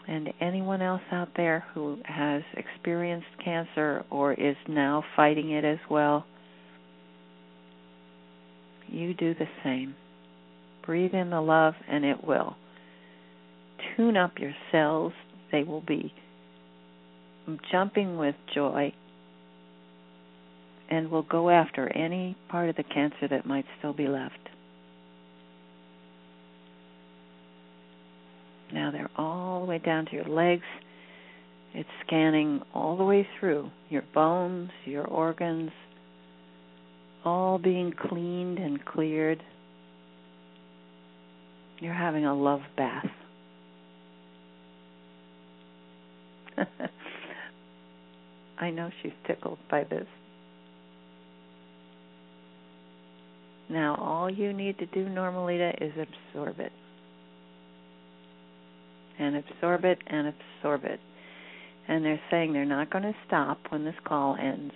And anyone else out there who has experienced cancer or is now fighting it as well, you do the same. Breathe in the love, and it will tune up your cells. They will be jumping with joy and will go after any part of the cancer that might still be left. Now they're all the way down to your legs. It's scanning all the way through your bones, your organs, all being cleaned and cleared. You're having a love bath. I know she's tickled by this. Now all you need to do, Normalita, is absorb it. And absorb it, and absorb it. And they're saying they're not going to stop when this call ends.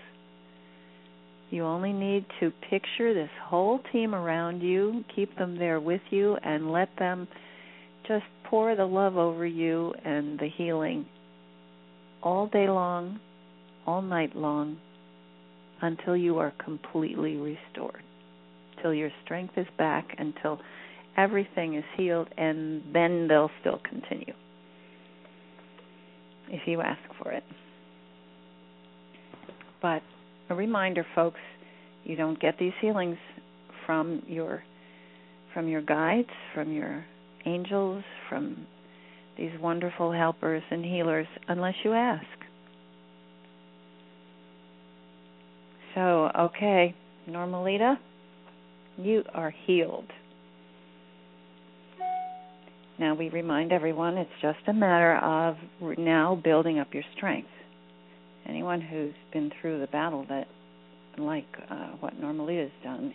You only need to picture this whole team around you, keep them there with you, and let them just pour the love over you and the healing all day long, all night long, until you are completely restored, till your strength is back, until everything is healed, and then they'll still continue if you ask for it. But a reminder, folks, you don't get these healings from your guides, from your angels, from these wonderful helpers and healers unless you ask. So, okay, Normalita, you are healed. Now we remind everyone it's just a matter of now building up your strength. Anyone who's been through the battle that, like what Normalita's done,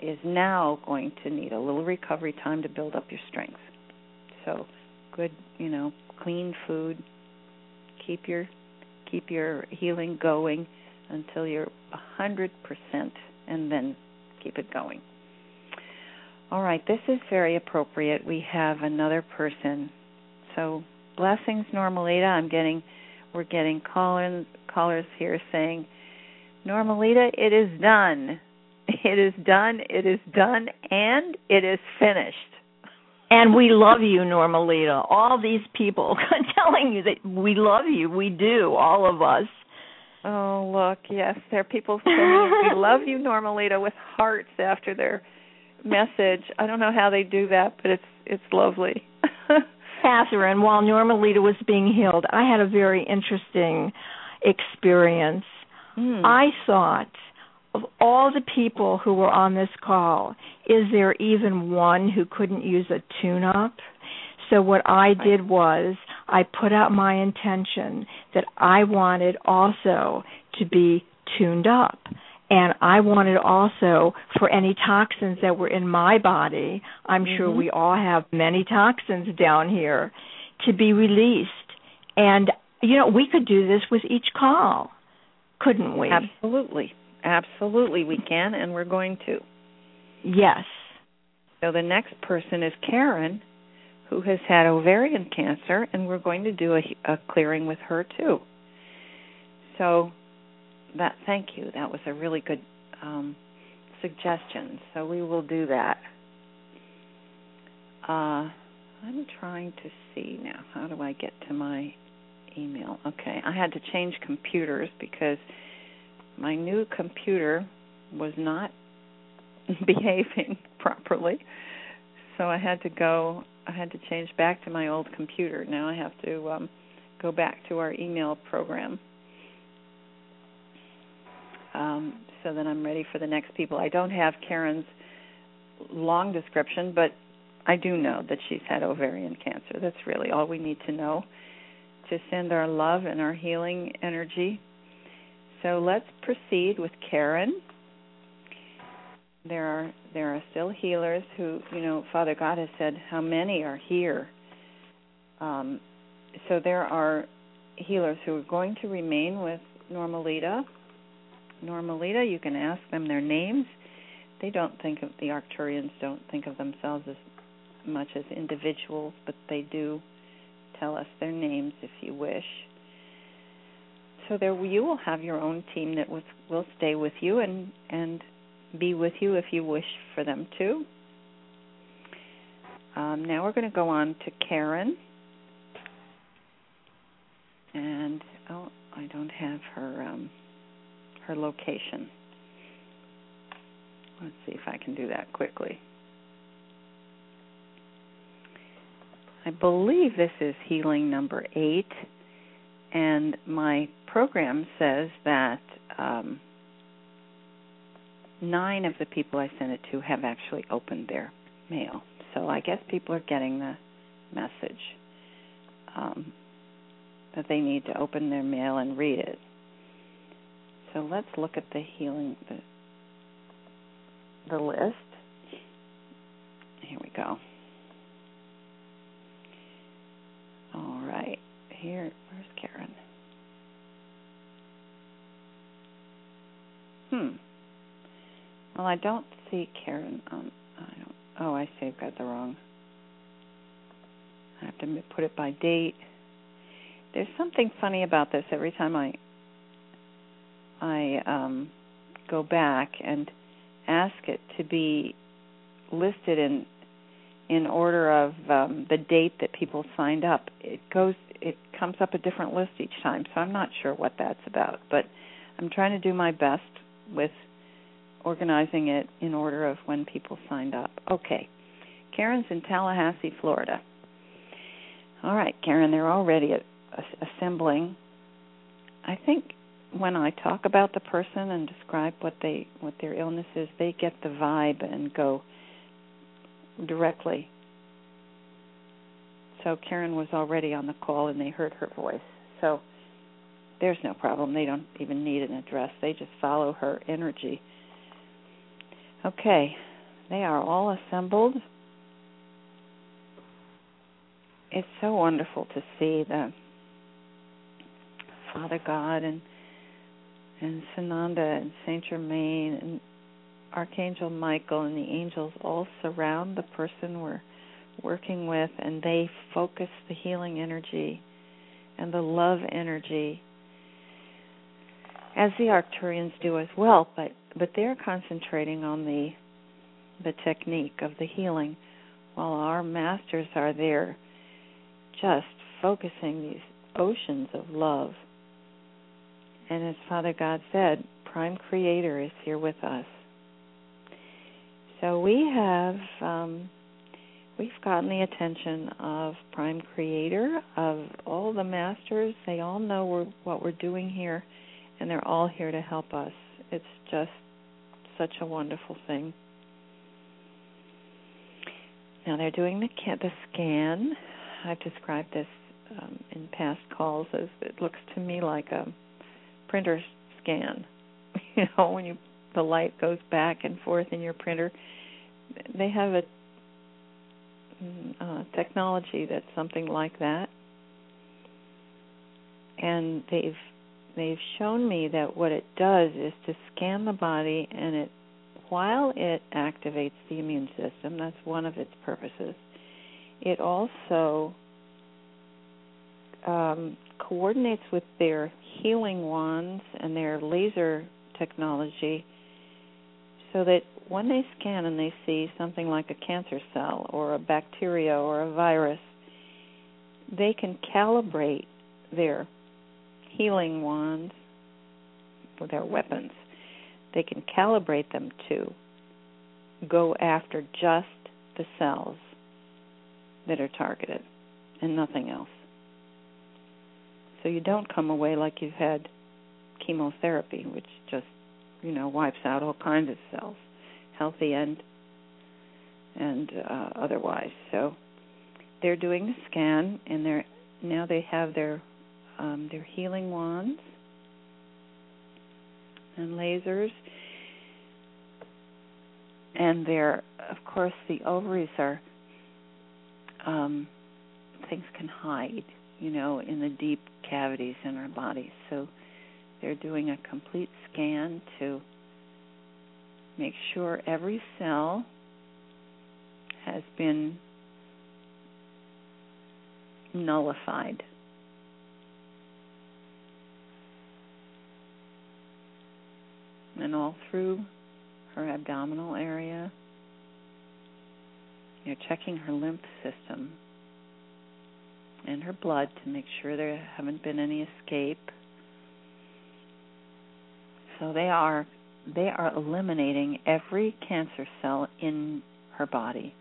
is now going to need a little recovery time to build up your strength. So, good, clean food. Keep your healing going until you're 100%, and then keep it going. All right, this is very appropriate. We have another person. So blessings, Normalita. We're getting callers here saying, Normalita, it is done. It is done, it is done, and it is finished. And we love you, Normalita. All these people telling you that we love you. We do, all of us. Oh, look, yes, there are people saying we love you, Normalita, with hearts after their message. I don't know how they do that, but it's lovely. Kathryn, while Normalita was being healed, I had a very interesting experience. I thought, of all the people who were on this call, is there even one who couldn't use a tune-up? So what I did was I put out my intention that I wanted also to be tuned up. And I wanted also for any toxins that were in my body, I'm sure we all have many toxins down here, to be released. And, you know, we could do this with each call, couldn't we? Absolutely. Absolutely we can, and we're going to. Yes. So the next person is Karen, who has had ovarian cancer, and we're going to do a clearing with her too. So that, thank you. That was a really good suggestion. So we will do that. I'm trying to see now. How do I get to my email? Okay, I had to change computers because my new computer was not behaving properly. So I had to go. I had to change back to my old computer. Now I have to go back to our email program. So then I'm ready for the next people. I don't have Karen's long description, but I do know that she's had ovarian cancer. That's really all we need to know to send our love and our healing energy. So let's proceed with Karen. There are still healers who, you know, Father God has said how many are here. So there are healers who are going to remain with Normalita. Normalita, you can ask them their names. They don't think of, the Arcturians don't think of themselves as much as individuals, but they do tell us their names if you wish. So there, you will have your own team that will stay with you and be with you if you wish for them to. Now we're going to go on to Karen. And, oh, I don't have her location. Let's see if I can do that quickly. I believe this is healing number 8, and my program says that 9 of the people I sent it to have actually opened their mail. So I guess people are getting the message that they need to open their mail and read it. So let's look at the healing, the list. Here we go. All right. Here, where's Karen? Well, I don't see Karen on. I see I've got the wrong. I have to put it by date. There's something funny about this. Every time I go back and ask it to be listed in order of the date that people signed up, it comes up a different list each time. So I'm not sure what that's about, but I'm trying to do my best with organizing it in order of when people signed up. Okay, Karen's in Tallahassee, Florida. All right, Karen, they're already assembling. I think when I talk about the person and describe what their illness is, they get the vibe and go directly. So Karen was already on the call and they heard her voice. So there's no problem. They don't even need an address. They just follow her energy. Okay. They are all assembled. It's so wonderful to see the Father God and Sananda and Saint Germain and Archangel Michael and the angels all surround the person we're working with, and they focus the healing energy and the love energy, as the Arcturians do as well, but they're concentrating on the technique of the healing, while our masters are there just focusing these oceans of love. And as Father God said, Prime Creator is here with us. So we have, we've gotten the attention of Prime Creator, of all the masters. They all know what we're doing here, and they're all here to help us. It's just such a wonderful thing. Now they're doing the scan. I've described this in past calls as it looks to me like a printer scan. You know, when you the light goes back and forth in your printer. They have a technology that's something like that, and they've shown me that what it does is to scan the body, and it, while it activates the immune system, that's one of its purposes, it also coordinates with their healing wands and their laser technology, so that when they scan and they see something like a cancer cell or a bacteria or a virus, they can calibrate their healing wands or their weapons. They can calibrate them to go after just the cells that are targeted and nothing else. So you don't come away like you've had chemotherapy, which just, you know, wipes out all kinds of cells, healthy and otherwise. So they're doing the scan, and they have their healing wands and lasers, and of course the ovaries are things can hide, you know, in the deep cavities in our bodies. So they're doing a complete scan to make sure every cell has been nullified. And all through her abdominal area, you're checking her lymph system and her blood to make sure there haven't been any escape. So they are eliminating every cancer cell in her body.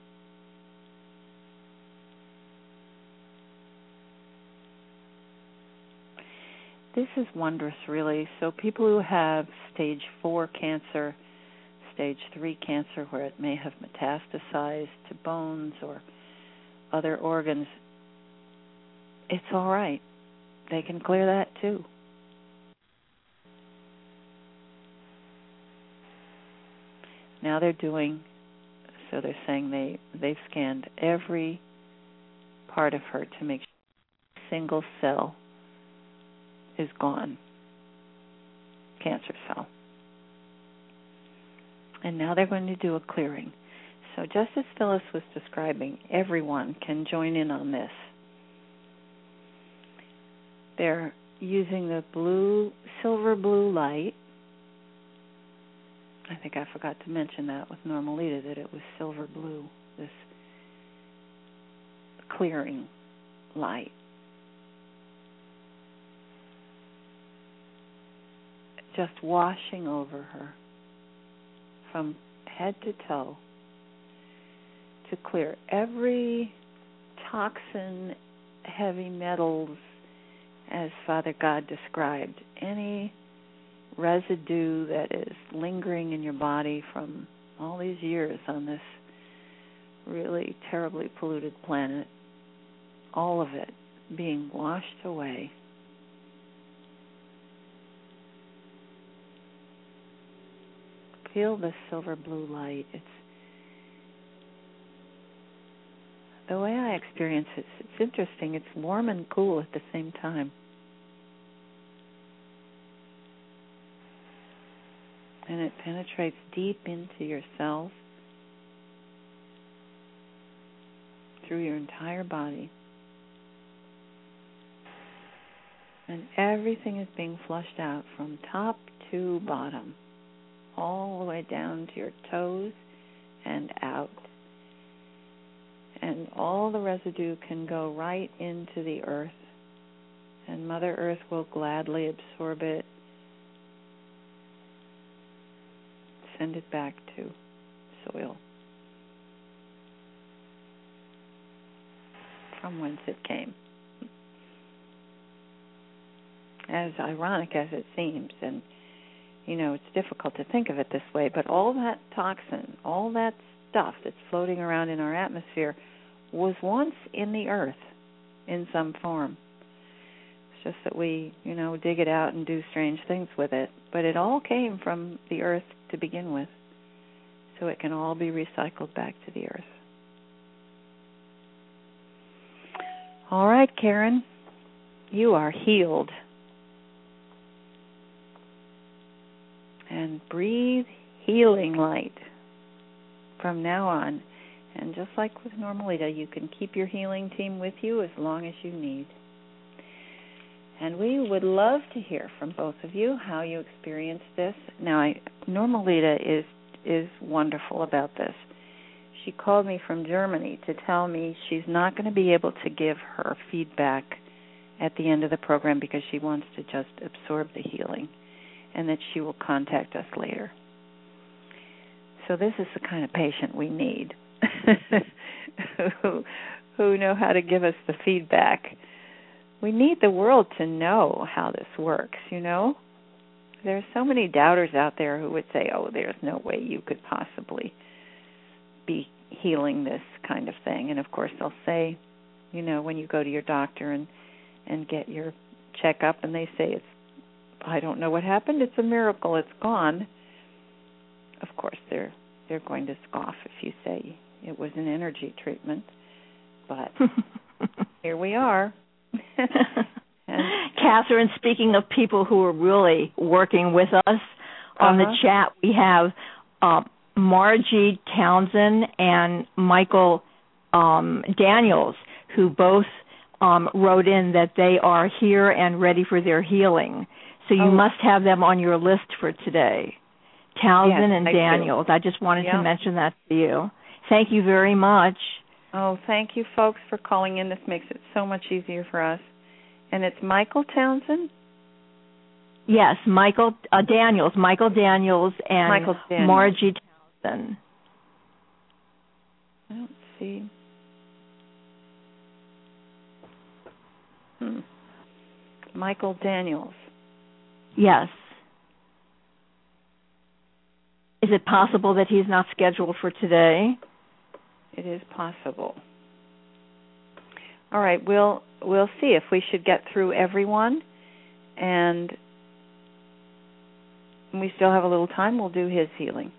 This is wondrous, really. So people who have stage 4 cancer, stage 3 cancer, where it may have metastasized to bones or other organs, it's all right. They can clear that too. Now they're saying they've scanned every part of her to make sure every single cell is gone, cancer cell. And now they're going to do a clearing. So just as Phyllis was describing, everyone can join in on this. They're using the silver blue light. I think I forgot to mention that with Normalita, that it was silver blue, this clearing light. Just washing over her from head to toe to clear every toxin, heavy metals, as Father God described, any residue that is lingering in your body from all these years on this really terribly polluted planet, all of it being washed away. Feel the silver blue light. It's the way I experience it. It's interesting. It's warm and cool at the same time. And it penetrates deep into your cells, through your entire body. And everything is being flushed out from top to bottom, all the way down to your toes and out. And all the residue can go right into the earth, and Mother Earth will gladly absorb it, send it back to soil from whence it came. As ironic as it seems, and you know, it's difficult to think of it this way, but all that toxin, all that stuff that's floating around in our atmosphere was once in the earth in some form. just that we, you know, dig it out and do strange things with it. But it all came from the earth to begin with, so it can all be recycled back to the earth. All right, Karen, you are healed. And breathe healing light from now on. And just like with Normalita, you can keep your healing team with you as long as you need. And we would love to hear from both of you how you experienced this. Now, Normalita is wonderful about this. She called me from Germany to tell me she's not going to be able to give her feedback at the end of the program because she wants to just absorb the healing, and that she will contact us later. So this is the kind of patient we need, who know how to give us the feedback. We need the world to know how this works, you know? There are so many doubters out there who would say, oh, there's no way you could possibly be healing this kind of thing. And, of course, they'll say, you know, when you go to your doctor and get your checkup and they say, it's, I don't know what happened, it's a miracle, it's gone. Of course, they're going to scoff if you say it was an energy treatment. But here we are. Kathryn, speaking of people who are really working with us, on the chat we have Margie Townsend and Michael Daniels, who both wrote in that they are here and ready for their healing. So you must have them on your list for today. Townsend and Daniels. I just wanted to mention that to you. Thank you very much. Oh, thank you, folks, for calling in. This makes it so much easier for us. And it's Michael Townsend? Yes, Michael Daniels. Michael Daniels and Michael Daniels. Margie Townsend. I don't see. Michael Daniels. Yes. Is it possible that he's not scheduled for today? It is possible. All right, we'll see if we should get through everyone, and we still have a little time. We'll do his healing.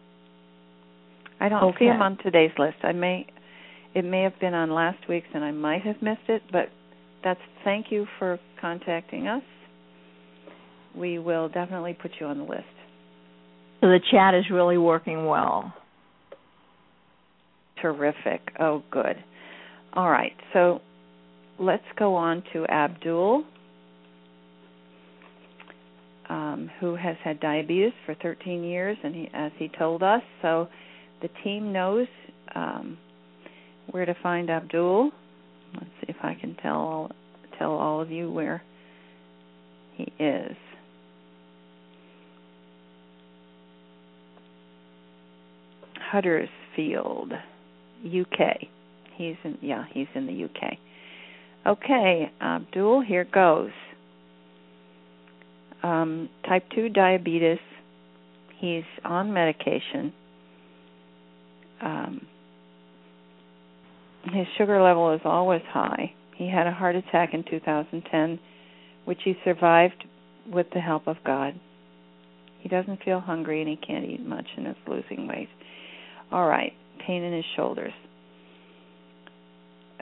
I don't see him on today's list. It may have been on last week's, and I might have missed it. But thank you for contacting us. We will definitely put you on the list. So the chat is really working well. Terrific. Oh, good. All right. So let's go on to Abdul, who has had diabetes for 13 years, and as he told us, so the team knows where to find Abdul. Let's see if I can tell all of you where he is. Huddersfield, UK. He's in the UK. Okay, Abdul, here goes. Type 2 diabetes. He's on medication. His sugar level is always high. He had a heart attack in 2010, which he survived with the help of God. He doesn't feel hungry and he can't eat much and is losing weight. All right, pain in his shoulders.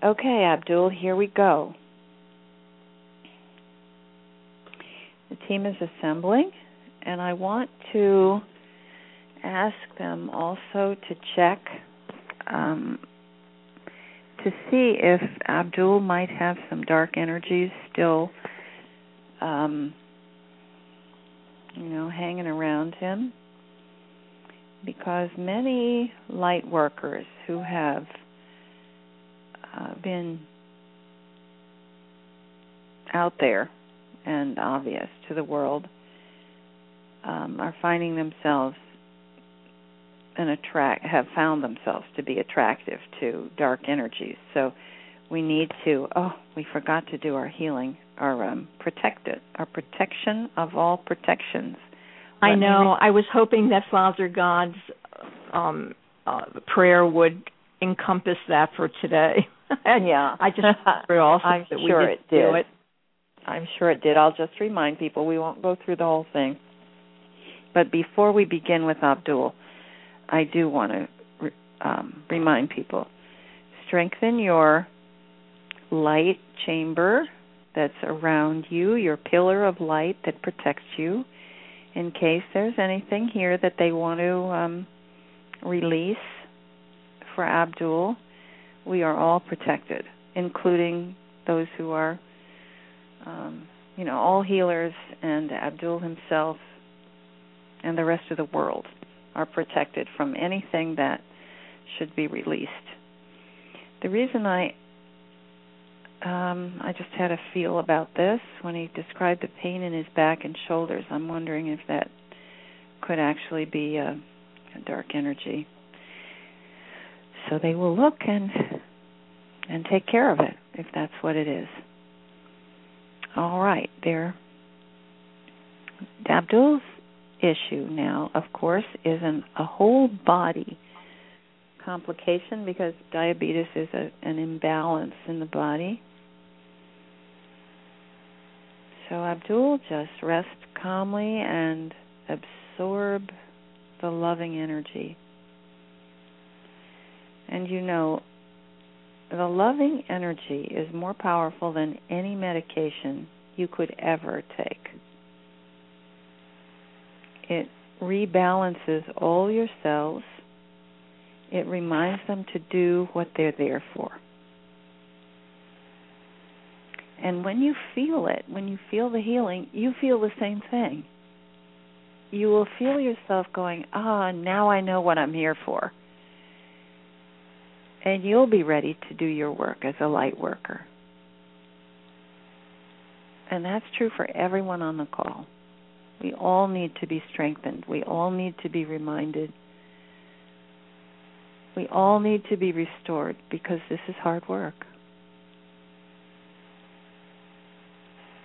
Okay, Abdul, here we go. The team is assembling, and I want to ask them also to check to see if Abdul might have some dark energies still, hanging around him. Because many light workers who have been out there and obvious to the world are finding themselves have found themselves to be attractive to dark energies. So we need to. Oh, we forgot to do our healing, our protection of all protections. I know. I was hoping that Father God's prayer would encompass that for today. And I just thought it also I'm that sure we didn't it did. Do it. I'm sure it did. I'll just remind people. We won't go through the whole thing. But before we begin with Abdul, I do want to remind people, strengthen your light chamber that's around you, your pillar of light that protects you, in case there's anything here that they want to release for Abdul. We are all protected, including those who are, all healers, and Abdul himself and the rest of the world are protected from anything that should be released. The reason I just had a feel about this when he described the pain in his back and shoulders. I'm wondering if that could actually be a dark energy. So they will look and take care of it, if that's what it is. All right, there. Abdul's issue now, of course, is a whole body complication, because diabetes is an imbalance in the body. So Abdul, just rest calmly and absorb the loving energy. And you know, the loving energy is more powerful than any medication you could ever take. It rebalances all your cells. It reminds them to do what they're there for. And when you feel it, when you feel the healing, you feel the same thing. You will feel yourself going, now I know what I'm here for. And you'll be ready to do your work as a light worker. And that's true for everyone on the call. We all need to be strengthened. We all need to be reminded. We all need to be restored, because this is hard work.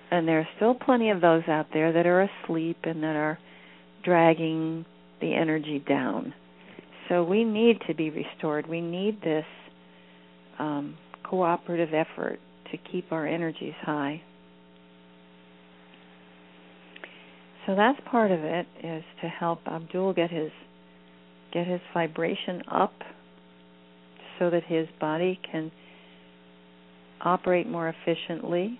And there are still plenty of those out there that are asleep and that are dragging the energy down. So we need to be restored. We need this cooperative effort to keep our energies high. So that's part of it, is to help Abdul get his vibration up so that his body can operate more efficiently.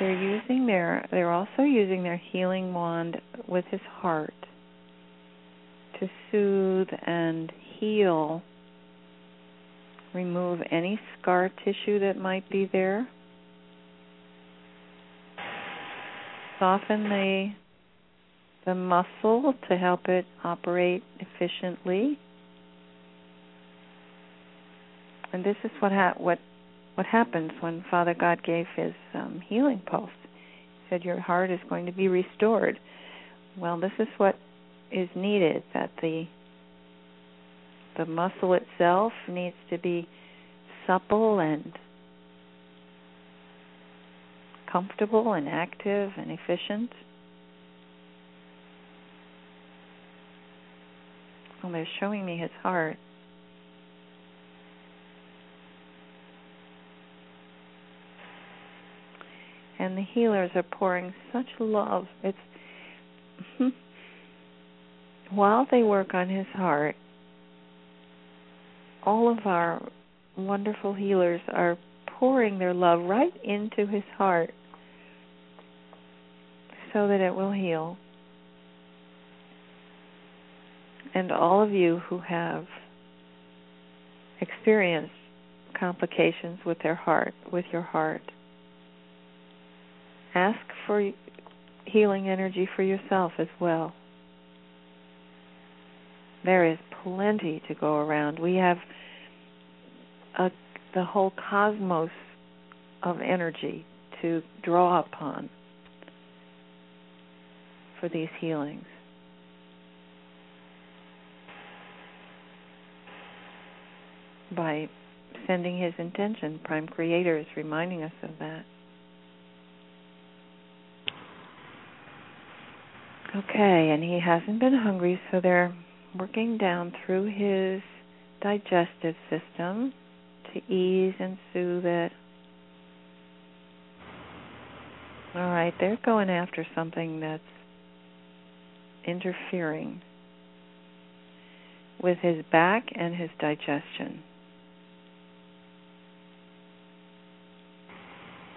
They're also using their healing wand with his heart to soothe and heal, remove any scar tissue that might be there, soften the muscle to help it operate efficiently. And this is what happens when Father God gave his healing pulse. He said, your heart is going to be restored. Well, this is what is needed, that the muscle itself needs to be supple and comfortable and active and efficient. Well, they're showing me his heart. And the healers are pouring such love. It's while they work on his heart, all of our wonderful healers are pouring their love right into his heart so that it will heal. And all of you who have experienced complications with your heart, ask for healing energy for yourself as well. There is plenty to go around. We have the whole cosmos of energy to draw upon for these healings. By sending his intention, Prime Creator is reminding us of that. Okay, and he hasn't been hungry, so they're working down through his digestive system to ease and soothe it. All right, they're going after something that's interfering with his back and his digestion.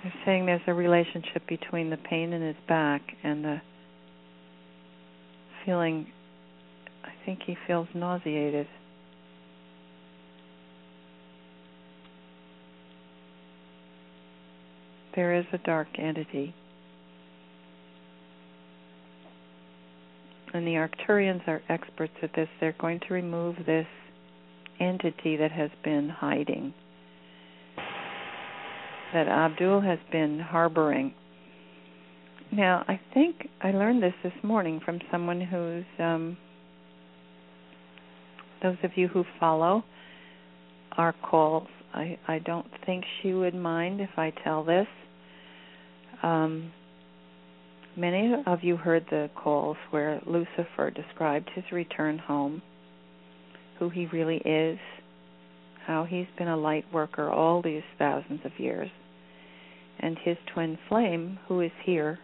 They're saying there's a relationship between the pain in his back and the feeling, I think he feels nauseated. There is a dark entity. And the Arcturians are experts at this. They're going to remove this entity that has been hiding, that Abdul has been harboring. Now, I think I learned this morning from someone who's, those of you who follow our calls, I don't think she would mind if I tell this. Many of you heard the calls where Lucifer described his return home, who he really is, how he's been a light worker all these thousands of years, and his twin flame, who is here,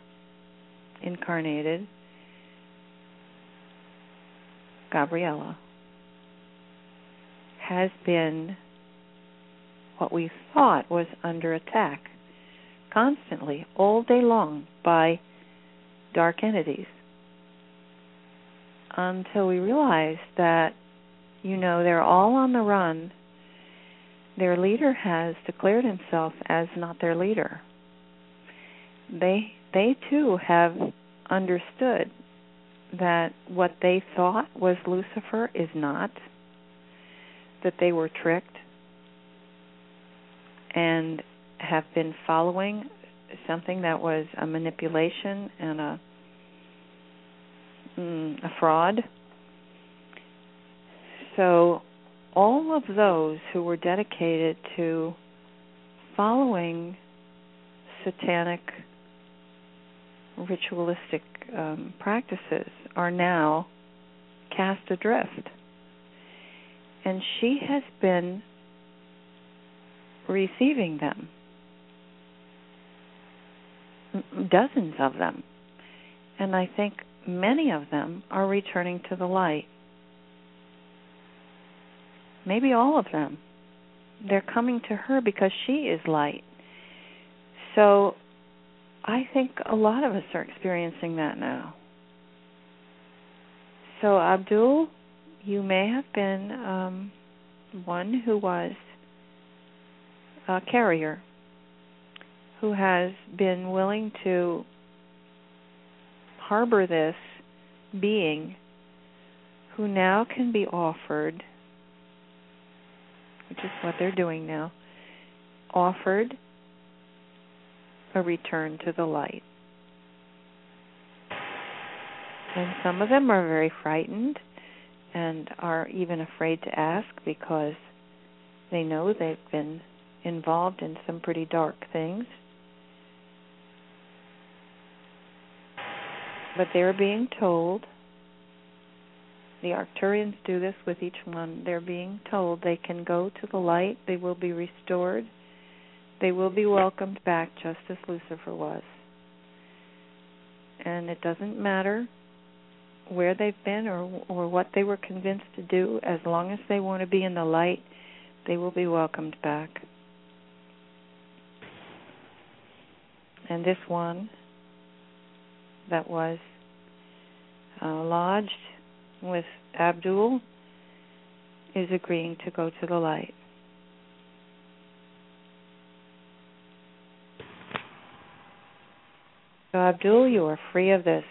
incarnated, Gabriella, has been what we thought was under attack constantly, all day long, by dark entities, until we realize that, you know, they're all on the run. Their leader has declared himself as not their leader. They too have understood that what they thought was Lucifer is not, that they were tricked and have been following something that was a manipulation and a fraud. So all of those who were dedicated to following satanic ritualistic practices are now cast adrift. And she has been receiving them. Dozens of them. And I think many of them are returning to the light. Maybe all of them. They're coming to her because she is light. So I think a lot of us are experiencing that now. So Abdul, you may have been one who was a carrier, who has been willing to harbor this being, who now can be offered, which is what they're doing now, offered a return to the light. And some of them are very frightened and are even afraid to ask because they know they've been involved in some pretty dark things. But they're being told, the Arcturians do this with each one, they're being told they can go to the light, they will be restored, they will be welcomed back just as Lucifer was. And it doesn't matter where they've been or what they were convinced to do, as long as they want to be in the light, they will be welcomed back. And this one that was lodged with Abdul is agreeing to go to the light. So Abdul, you are free of this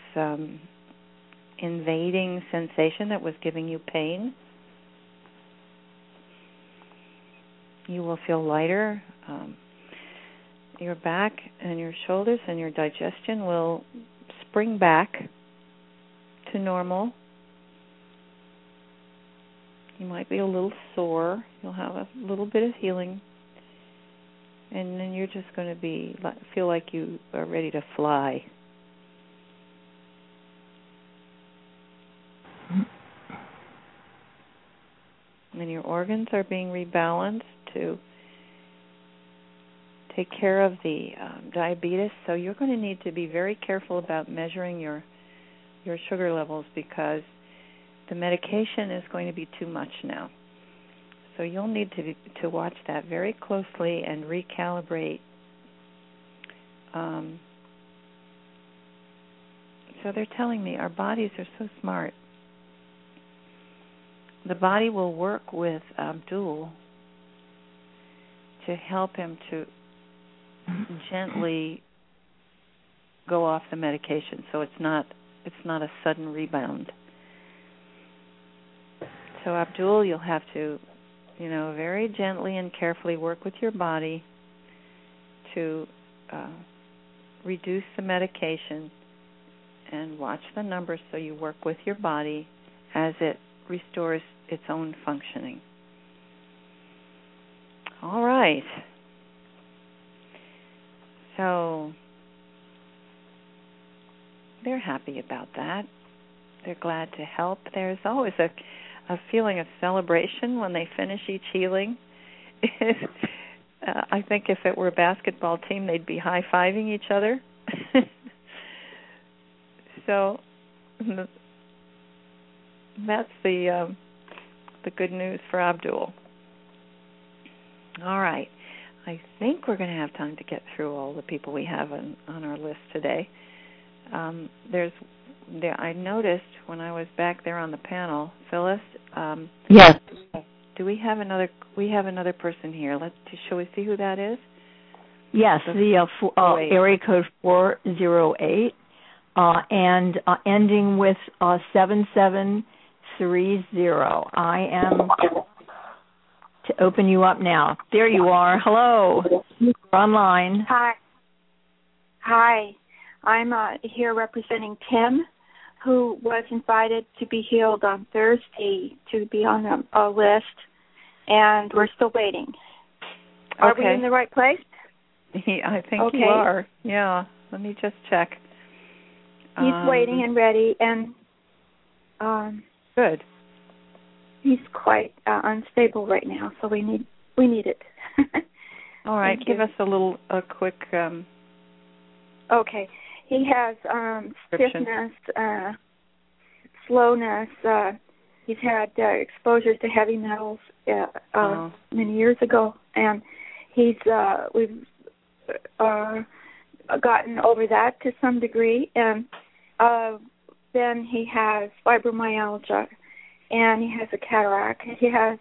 invading sensation that was giving you pain. You will feel lighter. Your back and your shoulders and your digestion will spring back to normal. You might be a little sore. You'll have a little bit of healing. And then you're just going to feel like you are ready to fly. And your organs are being rebalanced to take care of the diabetes, so you're going to need to be very careful about measuring your sugar levels because the medication is going to be too much now. So you'll need to watch that very closely and recalibrate. So they're telling me our bodies are so smart. The body will work with Abdul to help him to gently go off the medication, so it's not a sudden rebound. So Abdul, you'll have to, very gently and carefully work with your body to reduce the medication and watch the numbers so you work with your body as it restores its own functioning. All right. So they're happy about that. They're glad to help. There's always a feeling of celebration when they finish each healing. I think if it were a basketball team, they'd be high-fiving each other. So that's the good news for Abdul. All right. I think we're going to have time to get through all the people we have on our list today. I noticed when I was back there on the panel, Phyllis. Yes. Do we have another? We have another person here. Shall we see who that is? Yes, the area code 408, and ending with 7730. I am to open you up now. There you are. Hello. You're online. Hi. I'm here representing Tim, who was invited to be healed on Thursday to be on a list, and we're still waiting. Okay. Are we in the right place? I think you are. Yeah. Let me just check. He's waiting and ready, and good. He's quite unstable right now, so we need it. All right. Give us a quick. Okay. He has stiffness, slowness. He's had exposures to heavy metals many years ago, and we've gotten over that to some degree. And then he has fibromyalgia, and he has a cataract. He has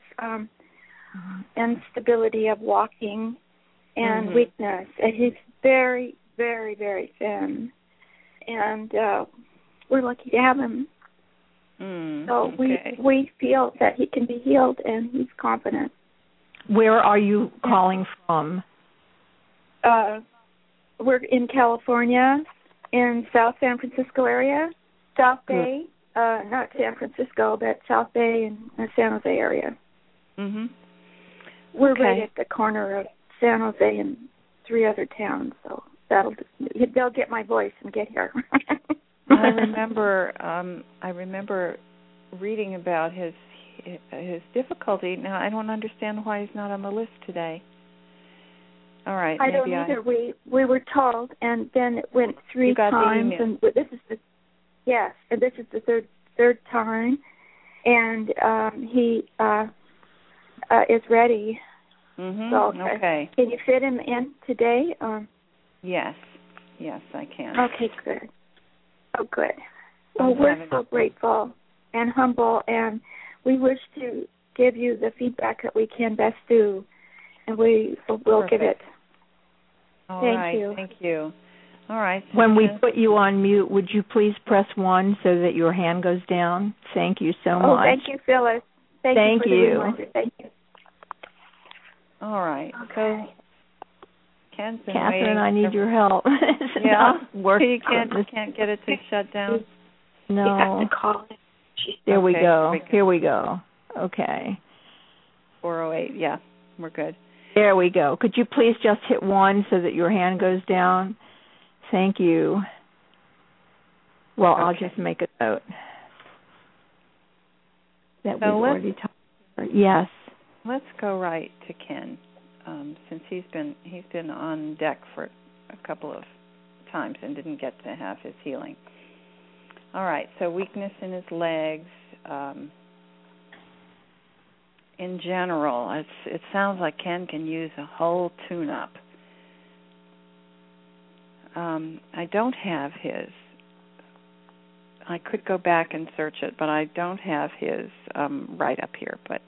instability of walking and weakness, and he's very, very, very thin. And we're lucky to have him. We feel that he can be healed, and he's confident. Where are you calling from? We're in California, in South San Francisco area, South Bay, not San Francisco, but South Bay and the San Jose area. We're right at the corner of San Jose and 3 other towns, so they'll get my voice and get here. I remember reading about his difficulty. Now I don't understand why he's not on the list today. All right, I don't either. We were told, and then it went 3 times, and this is the third time, and he is ready. So, okay. Can you fit him in today? Yes, I can. Okay, good. Oh, good. Well, we're so grateful and humble, and we wish to give you the feedback that we can best do, and we will give it. Thank you. All right. When we put you on mute, would you please press 1 so that your hand goes down? Thank you so much. Thank you, Phyllis. Thank you. Thank you. All right. Okay. So, Kathryn, I need your help. Yeah, you can't get it to shut down. No. You have to call it. Here we go. Okay. 408, yeah, we're good. There we go. Could you please just hit 1 so that your hand goes down? Thank you. Well, okay. I'll just make a note. That we've already talked about. Yes. Let's go right to Ken. since he's been on deck for a couple of times and didn't get to have his healing. All right, so weakness in his legs. In general, it sounds like Ken can use a whole tune-up. I don't have his. I could go back and search it, but I don't have his right up here. But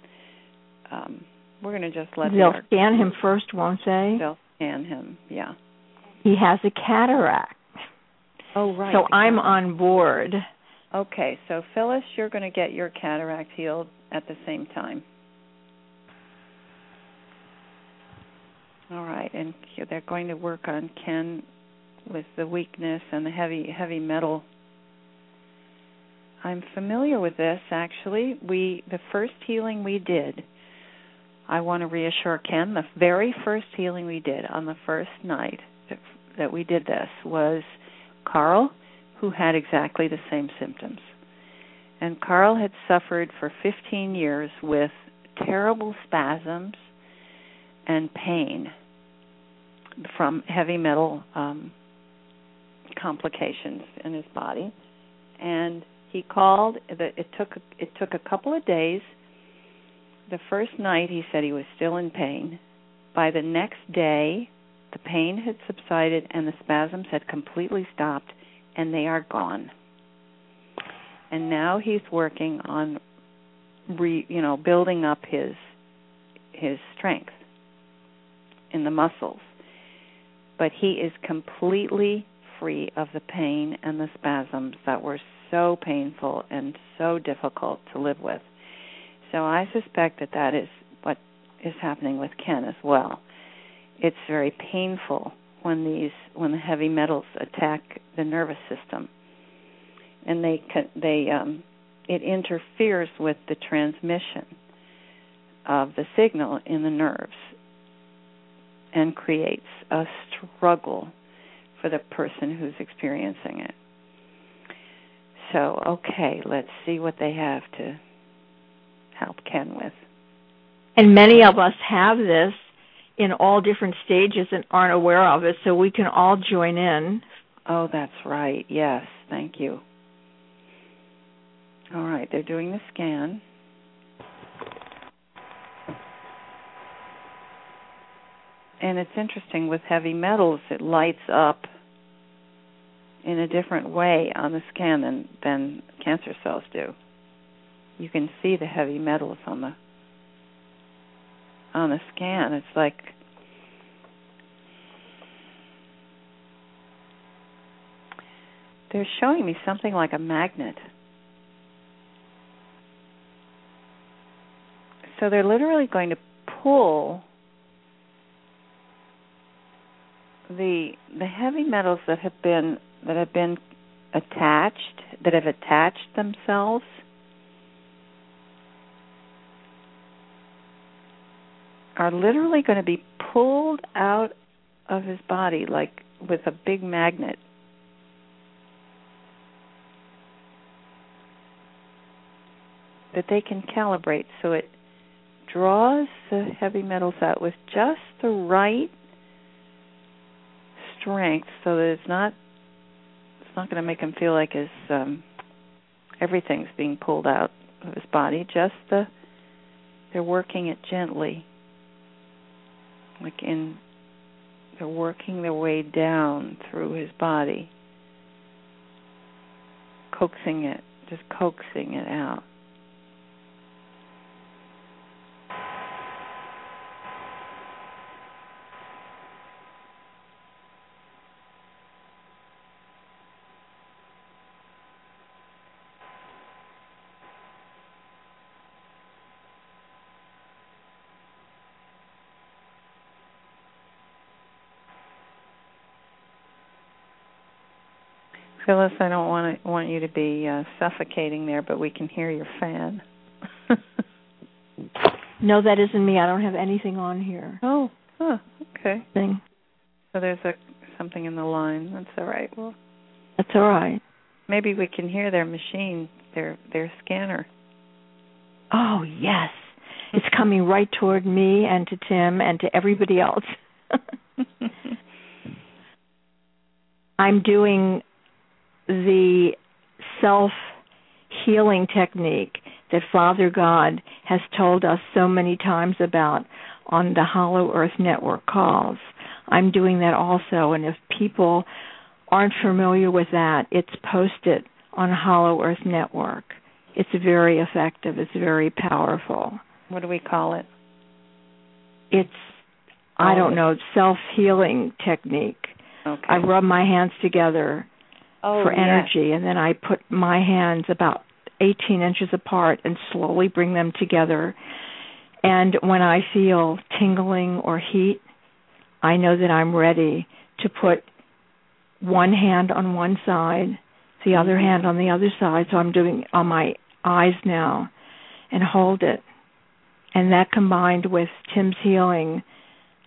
we're going to just let they'll scan him first, won't they? They'll scan him, yeah. He has a cataract. Oh, right. So I'm on board. Okay, so Phyllis, you're going to get your cataract healed at the same time. All right, and they're going to work on Ken with the weakness and the heavy metal. I'm familiar with this, actually. The first healing we did, I want to reassure Ken, the very first healing we did on the first night that we did this was Carl, who had exactly the same symptoms. And Carl had suffered for 15 years with terrible spasms and pain from heavy metal complications in his body. And he called. It took a couple of days. The first night he said he was still in pain. By the next day, the pain had subsided and the spasms had completely stopped, and they are gone. And now he's working on, building up his strength in the muscles. But he is completely free of the pain and the spasms that were so painful and so difficult to live with. So I suspect that is what is happening with Ken as well. It's very painful when the heavy metals attack the nervous system, and it interferes with the transmission of the signal in the nerves and creates a struggle for the person who's experiencing it. So, okay, let's see what they have to help Ken with. And many of us have this in all different stages and aren't aware of it, so we can all join in. Oh, that's right. Yes, thank you. All right, they're doing the scan. And it's interesting, with heavy metals, it lights up in a different way on the scan than cancer cells do. You can see the heavy metals on the scan. It's like they're showing me something like a magnet. So they're literally going to pull the heavy metals that have been attached, that have attached themselves. Are literally going to be pulled out of his body like with a big magnet. That they can calibrate so it draws the heavy metals out with just the right strength so that it's not going to make him feel like his everything's being pulled out of his body. Just they're working it gently. They're working their way down through his body, coaxing it out. Phyllis, I don't want you to be suffocating there, but we can hear your fan. No, that isn't me. I don't have anything on here. Oh, huh, okay. So there's something in the line. That's all right. Well, that's all right. Maybe we can hear their machine, their scanner. Oh, yes. It's coming right toward me and to Tim and to everybody else. I'm doing the self-healing technique that Father God has told us so many times about on the Hollow Earth Network calls. I'm doing that also, and if people aren't familiar with that, it's posted on Hollow Earth Network. It's very effective. It's very powerful. What do we call it? It's, I don't know, self-healing technique. Okay. I rub my hands together for energy, and then I put my hands about 18 inches apart and slowly bring them together. And when I feel tingling or heat, I know that I'm ready to put one hand on one side, the other hand on the other side, so I'm doing on my eyes now, and hold it. And that combined with Tim's healing,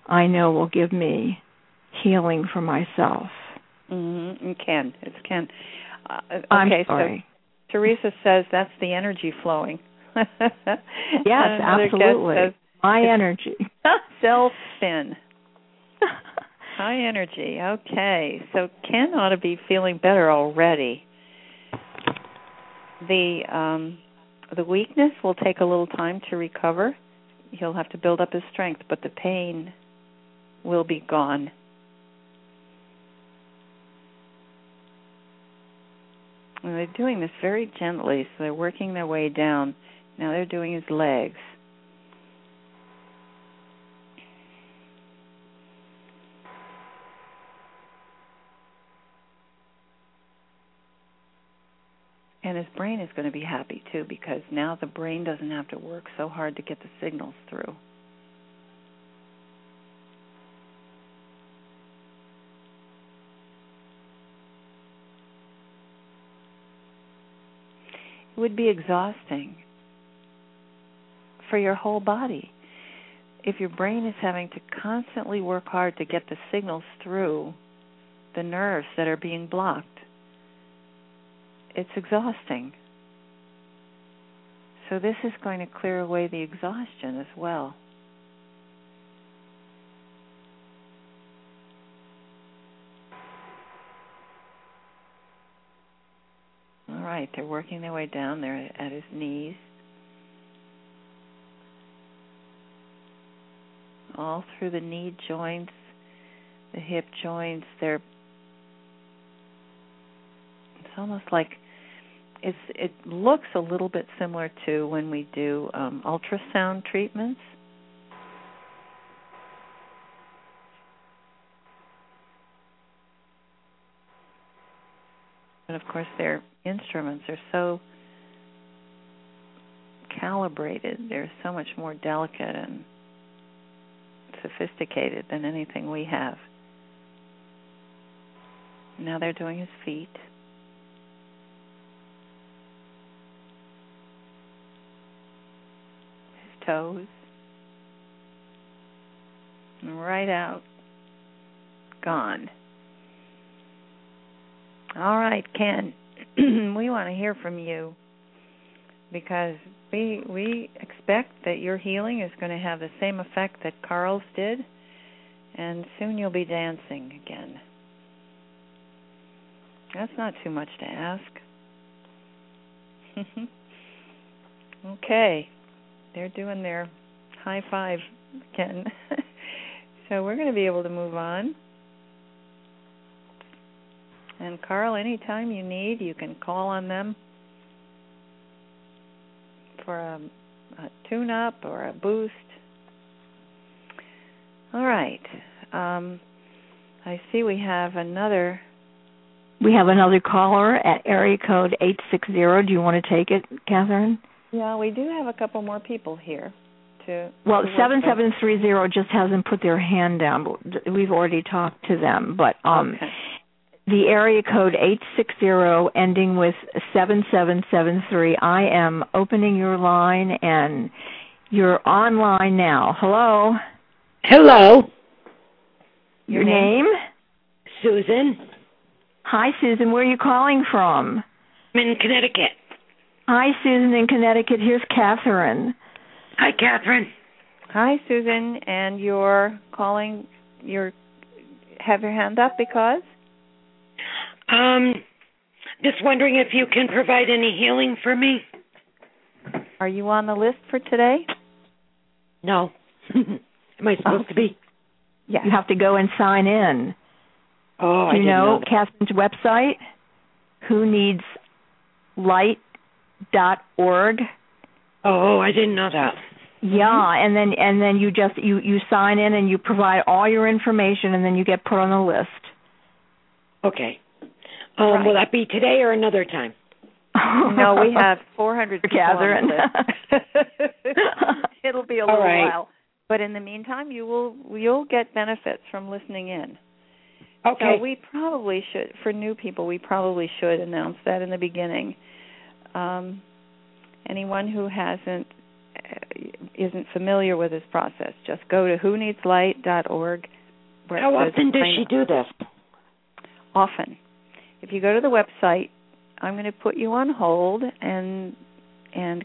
I know will give me healing for myself. Mm-hmm. And Ken, it's Ken. I'm sorry. So Teresa says that's the energy flowing. Yes, absolutely. Says, my energy. Self-sin. High energy. Okay. So Ken ought to be feeling better already. The weakness will take a little time to recover. He'll have to build up his strength, but the pain will be gone. And they're doing this very gently, so they're working their way down. Now they're doing his legs. And his brain is going to be happy, too, because now the brain doesn't have to work so hard to get the signals through. It would be exhausting for your whole body. If your brain is having to constantly work hard to get the signals through the nerves that are being blocked, it's exhausting. So this is going to clear away the exhaustion as well. All right, they're working their way down. They're at his knees. All through the knee joints, the hip joints. It's almost like it looks a little bit similar to when we do ultrasound treatments. And, of course, their instruments are so calibrated. They're so much more delicate and sophisticated than anything we have. Now they're doing his feet. Toes, right out, gone. All right, Ken, we want to hear from you because we expect that your healing is going to have the same effect that Carl's did, and soon you'll be dancing again. That's not too much to ask. Okay. They're doing their high five, Ken. So we're going to be able to move on. And, Carl, anytime you need, you can call on them for a tune-up or a boost. All right. I see we have another. We have another caller at area code 860. Do you want to take it, Kathryn? Yeah, we do have a couple more people here. 7730 just hasn't put their hand down. We've already talked to them, but okay. The area code 860 ending with 7773. I am opening your line, and you're online now. Hello. Hello. Your name? Susan. Hi, Susan. Where are you calling from? I'm in Connecticut. Hi, Susan in Connecticut. Here's Kathryn. Hi, Kathryn. Hi, Susan. And you're calling, you have your hand up because? Just wondering if you can provide any healing for me. Are you on the list for today? No. Am I supposed to be? Yeah. You have to go and sign in. Oh, I didn't know that. Catherine's website, WhoNeedsLight.org. Oh, I didn't know that. Yeah, and then you just you sign in and you provide all your information, and then you get put on the list. Okay. Right. Will that be today or another time? No, we have 400 people on the list. It'll be a little while, but in the meantime, you'll get benefits from listening in. Okay. So we probably should, for new people, we probably should announce that in the beginning. Anyone who isn't familiar with this process, just go to WhoNeedsLight.org. How often does she do this? Often. If you go to the website, I'm going to put you on hold and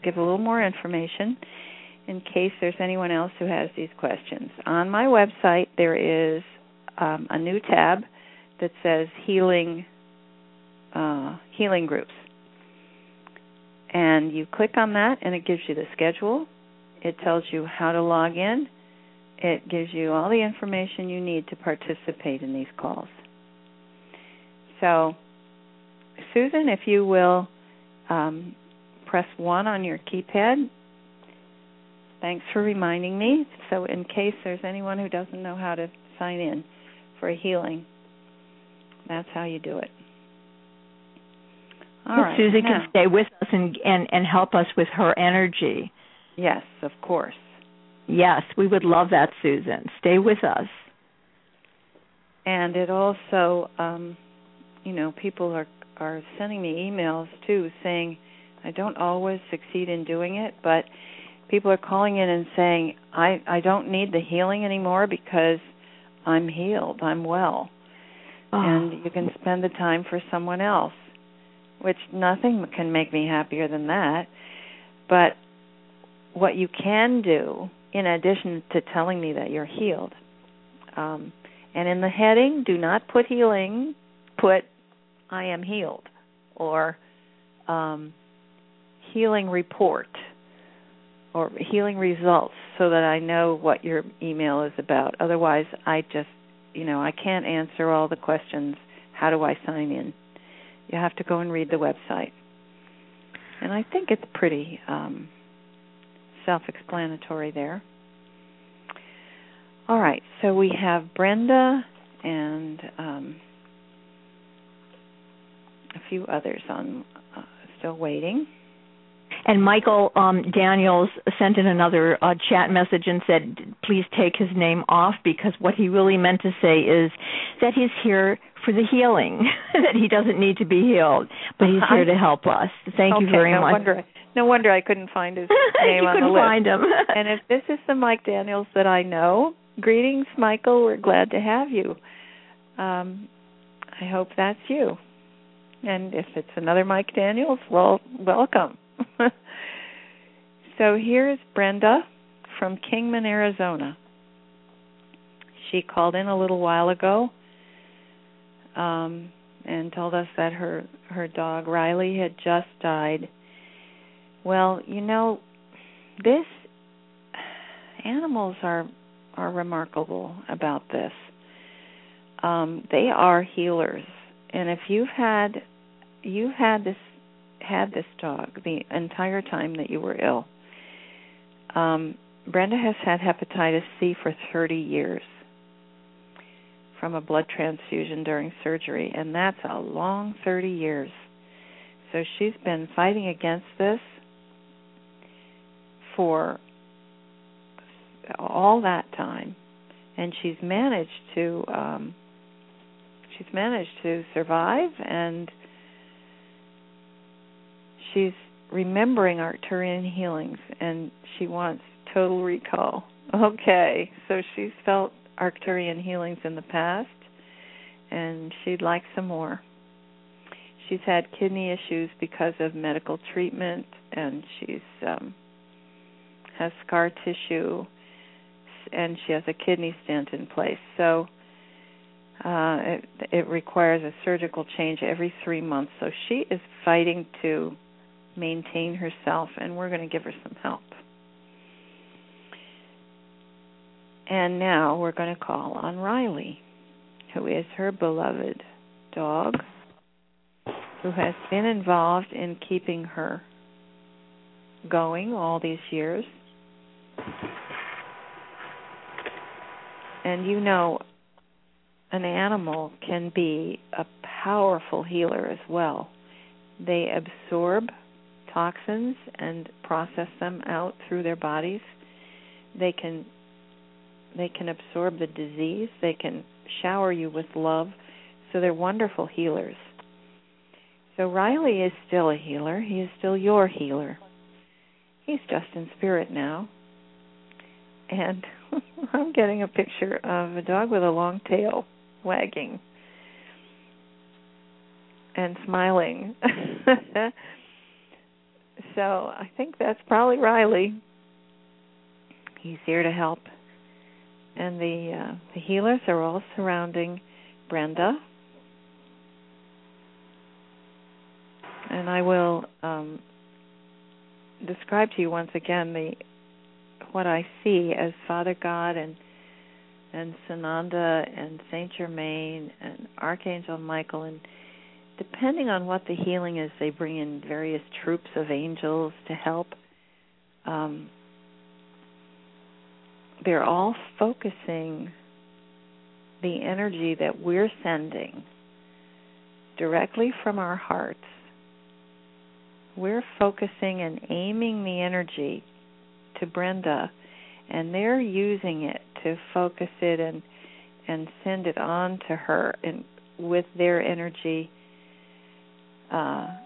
give a little more information in case there's anyone else who has these questions. On my website, there is a new tab that says healing groups. And you click on that, and it gives you the schedule. It tells you how to log in. It gives you all the information you need to participate in these calls. So, Susan, if you will press 1 on your keypad. Thanks for reminding me. So in case there's anyone who doesn't know how to sign in for a healing, that's how you do it. Right, Susan can stay with us and help us with her energy. Yes, of course. Yes, we would love that, Susan. Stay with us. And it also, people are sending me emails, too, saying, I don't always succeed in doing it, but people are calling in and saying, I don't need the healing anymore because I'm healed, I'm well. Oh. And you can spend the time for someone else. Which nothing can make me happier than that. But what you can do, in addition to telling me that you're healed, and in the heading, do not put healing, put I am healed, or healing report, or healing results, so that I know what your email is about. Otherwise, I just, I can't answer all the questions. How do I sign in? You have to go and read the website. And I think it's pretty self-explanatory there. All right, so we have Brenda and a few others on still waiting. And Michael Daniels sent in another chat message and said, please take his name off because what he really meant to say is that he's here for the healing, that he doesn't need to be healed, but he's here to help us. Thank you very much. No wonder I couldn't find his name on the list. You couldn't find him. And if this is the Mike Daniels that I know, greetings, Michael. We're glad to have you. I hope that's you. And if it's another Mike Daniels, well, welcome. So here's Brenda from Kingman, Arizona. She called in a little while ago and told us that her dog Riley had just died. Well, this animals are remarkable about this. They are healers, and if you've had this dog the entire time that you were ill. Brenda has had hepatitis C for 30 years from a blood transfusion during surgery, and that's a long 30 years. So she's been fighting against this for all that time, and she's managed to survive, and she's remembering Arcturian healings, and she wants total recall. Okay, so she's felt Arcturian healings in the past, and she'd like some more. She's had kidney issues because of medical treatment, and she's has scar tissue, and she has a kidney stent in place. So it requires a surgical change every 3 months. So she is fighting to maintain herself, and we're going to give her some help. And now we're going to call on Riley, who is her beloved dog, who has been involved in keeping her going all these years. And you know, an animal can be a powerful healer as well. They absorb toxins and process them out through their bodies. They can absorb the disease. They can shower you with love. So they're wonderful healers. So Riley is still a healer. He is still your healer. He's just in spirit now. And I'm getting a picture of a dog with a long tail wagging and smiling. So I think that's probably Riley. He's here to help. And the healers are all surrounding Brenda. And I will describe to you once again what I see as Father God and Sananda and Saint Germain and Archangel Michael. And depending on what the healing is, they bring in various troops of angels to help. They're all focusing the energy that we're sending directly from our hearts. We're focusing and aiming the energy to Brenda, and they're using it to focus it and send it on to her and with their energy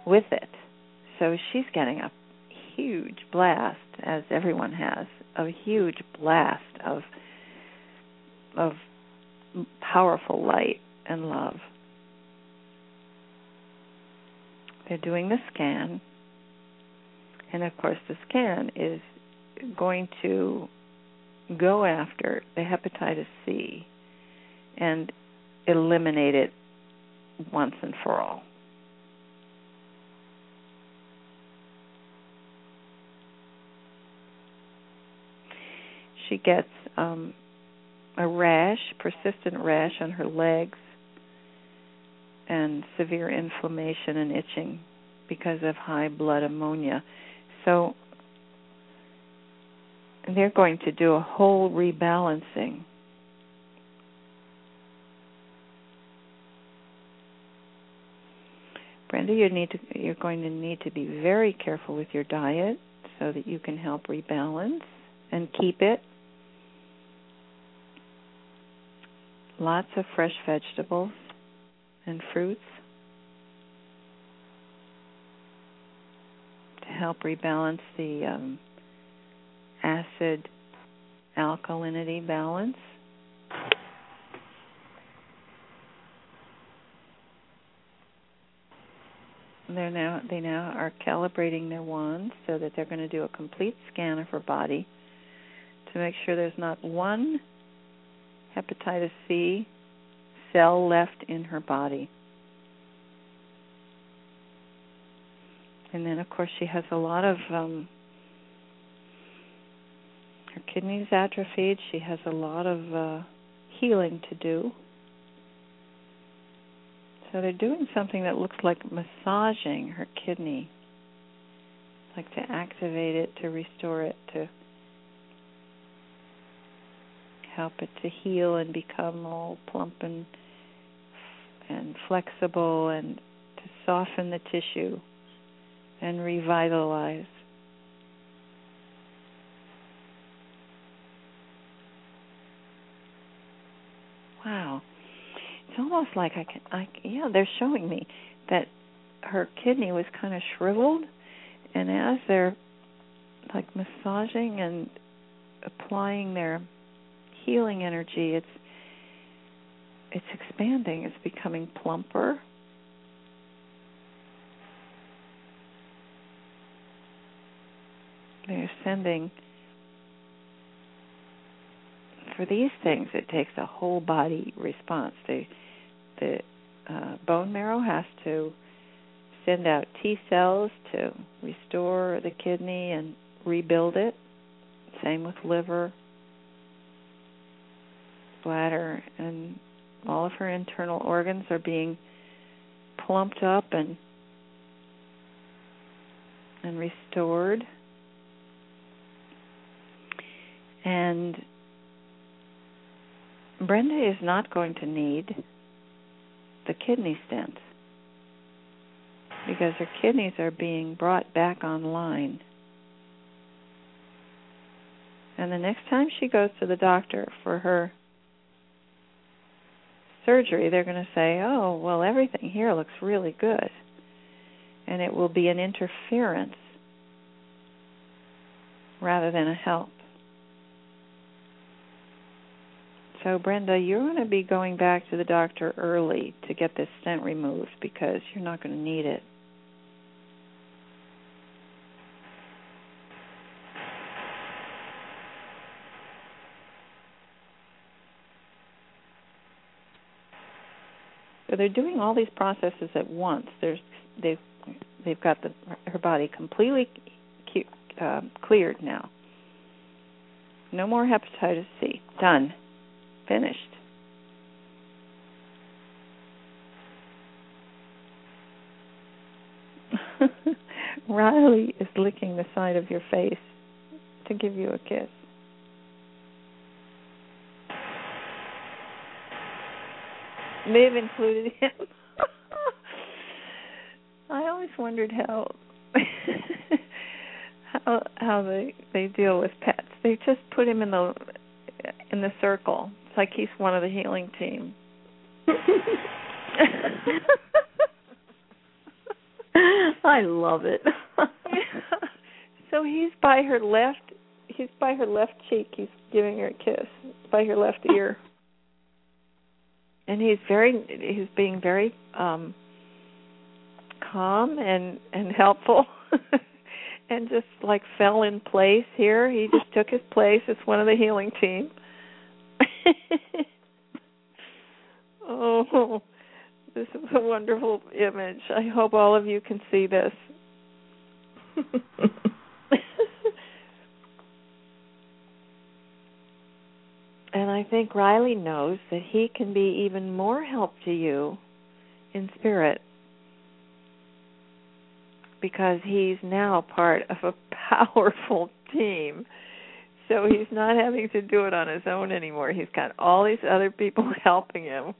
with it. So she's getting a huge blast, as everyone has. A huge blast of powerful light and love. They're doing the scan, and of course the scan is going to go after the hepatitis C and eliminate it once and for all. She gets a rash, persistent rash on her legs, and severe inflammation and itching because of high blood ammonia. So they're going to do a whole rebalancing. Brenda, you're going to need to be very careful with your diet so that you can help rebalance and keep it. Lots of fresh vegetables and fruits to help rebalance the acid-alkalinity balance. They now are calibrating their wands so that they're going to do a complete scan of her body to make sure there's not one hepatitis C cell left in her body. And then, of course, she has a lot of... her kidneys atrophied. She has a lot of healing to do. So they're doing something that looks like massaging her kidney, like to activate it, to restore it, to help it to heal and become all plump and flexible, and to soften the tissue and revitalize. Wow. It's almost like they're showing me that her kidney was kind of shriveled, and as they're like massaging and applying their healing energy, it's expanding, it's becoming plumper. They're sending for these things, it takes a whole body response. The bone marrow has to send out T cells to restore the kidney and rebuild it. Same with liver, bladder, and all of her internal organs are being plumped up and restored. And Brenda is not going to need the kidney stent because her kidneys are being brought back online. And the next time she goes to the doctor for her surgery, they're going to say, oh, well, everything here looks really good. And it will be an interference rather than a help. So, Brenda, you're going to be going back to the doctor early to get this stent removed because you're not going to need it. So they're doing all these processes at once. They've got her body completely cleared now. No more hepatitis C. Done. Finished. Riley is licking the side of your face to give you a kiss. May have included him. I always wondered how they deal with pets. They just put him in the circle. It's like he's one of the healing team. I love it. So he's by her left cheek. He's giving her a kiss by her left ear. And he's being very calm and helpful, and just like fell in place here. He just took his place. It's one of the healing team. Oh, this is a wonderful image. I hope all of you can see this. And I think Riley knows that he can be even more help to you in spirit because he's now part of a powerful team. So he's not having to do it on his own anymore. He's got all these other people helping him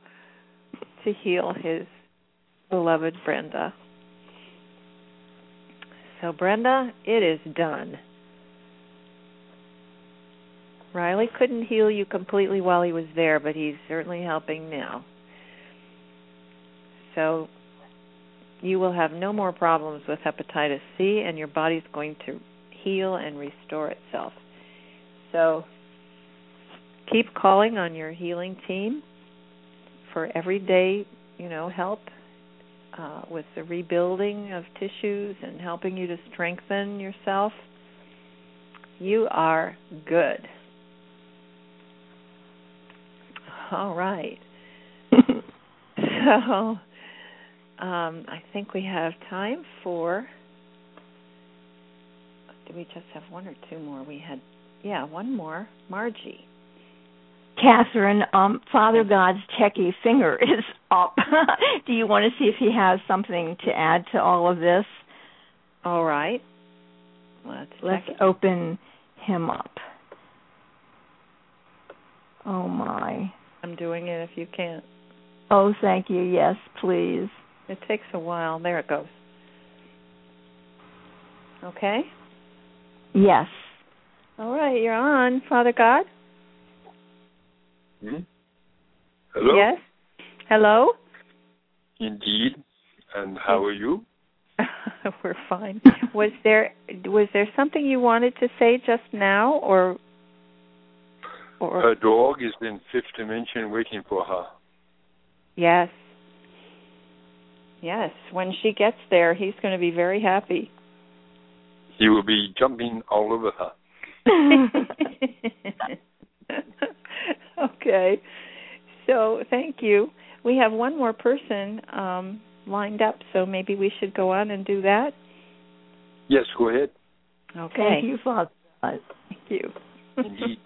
to heal his beloved Brenda. So, Brenda, it is done. Riley couldn't heal you completely while he was there, but he's certainly helping now. So you will have no more problems with hepatitis C, and your body's going to heal and restore itself. So keep calling on your healing team for everyday, help with the rebuilding of tissues and helping you to strengthen yourself. You are good. All right. So I think we have time for, do we just have one or two more? We had, one more. Margie. Kathryn, Father God's techie finger is up. Do you want to see if he has something to add to all of this? All right. Let's open him up. Oh, my. I'm doing it if you can't. Oh, thank you. Yes, please. It takes a while. There it goes. Okay? Yes. All right, you're on, Father God. Hmm? Hello? Yes. Hello? Indeed. And how are you? We're fine. Was there something you wanted to say just now, or her dog is in fifth dimension waiting for her. Yes. When she gets there, he's going to be very happy. He will be jumping all over her. today. So thank you. We have one more person lined up, so maybe we should go on and do that. Yes, go ahead. Okay. Thank you, Father. Thank you. Indeed.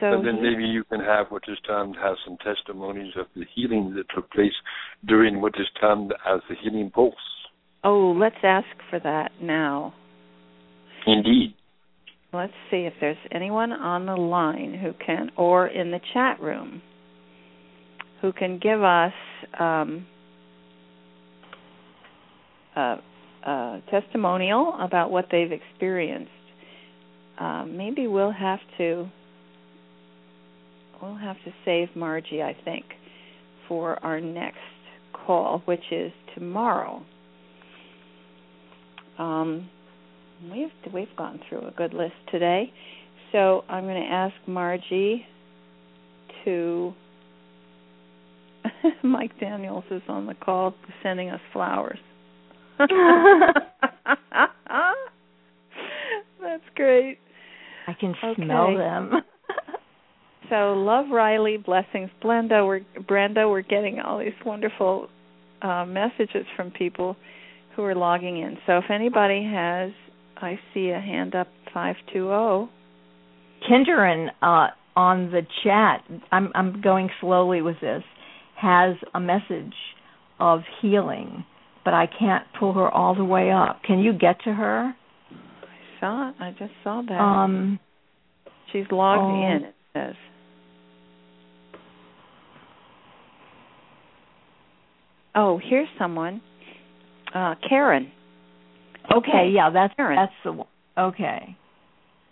So and then maybe you can have what is termed as some testimonies of the healing that took place during what is termed as the healing pulse. Oh, let's ask for that now. Indeed. Let's see if there's anyone on the line who can, or in the chat room, who can give us a testimonial about what they've experienced. Maybe we'll have to... We'll have to save Margie, I think, for our next call, which is tomorrow. We've gone through a good list today, so I'm going to ask Margie to... Mike Daniels is on the call sending us flowers. That's great. I can smell them. So love, Riley, blessings, Brenda. We're getting all these wonderful messages from people who are logging in. So if anybody has, I see a hand up 520. Kinderen on the chat, I'm going slowly with this, has a message of healing, but I can't pull her all the way up. Can you get to her? I just saw that. She's logged in, it says. Oh, here's someone. Karen. Okay, yeah, that's Karen. That's the one. Okay.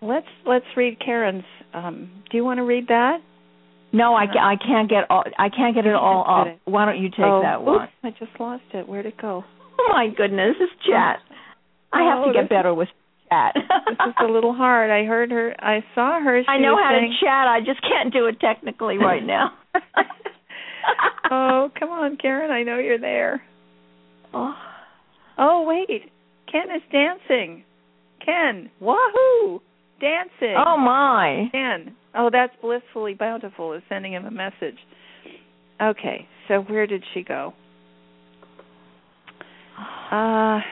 Let's read Karen's. Do you want to read that? No, I can't get all, I can't get it all up. Why don't you take that one? Oops, I just lost it. Where'd it go? Oh my goodness, this chat. I have to get better with chat. This is a little hard. I heard her. I saw her. I know how to chat. I just can't do it technically right now. Oh, come on, Karen. I know you're there. Oh, wait. Ken is dancing. Ken, wahoo, dancing. Oh, my. Ken, oh, that's Blissfully Bountiful is sending him a message. Okay, so where did she go? I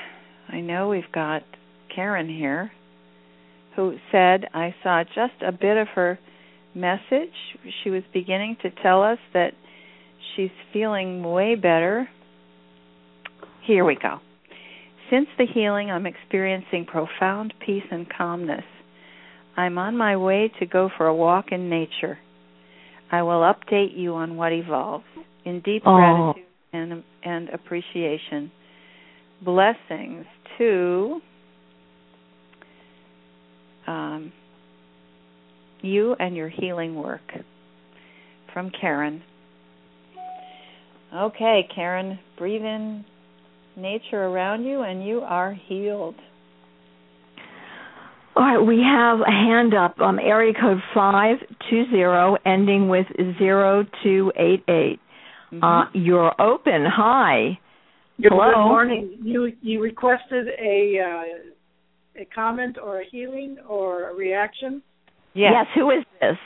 know we've got Karen here who said, I saw just a bit of her message. She was beginning to tell us that she's feeling way better. Here we go. Since the healing, I'm experiencing profound peace and calmness. I'm on my way to go for a walk in nature. I will update you on what evolves. In deep gratitude and appreciation. Blessings to you and your healing work. From Karen. Okay, Karen, breathe in nature around you, and you are healed. All right, we have a hand up, area code 520, ending with 0288. Mm-hmm. You're open. Hi. Good morning. You requested a comment or a healing or a reaction? Yes. Who is this?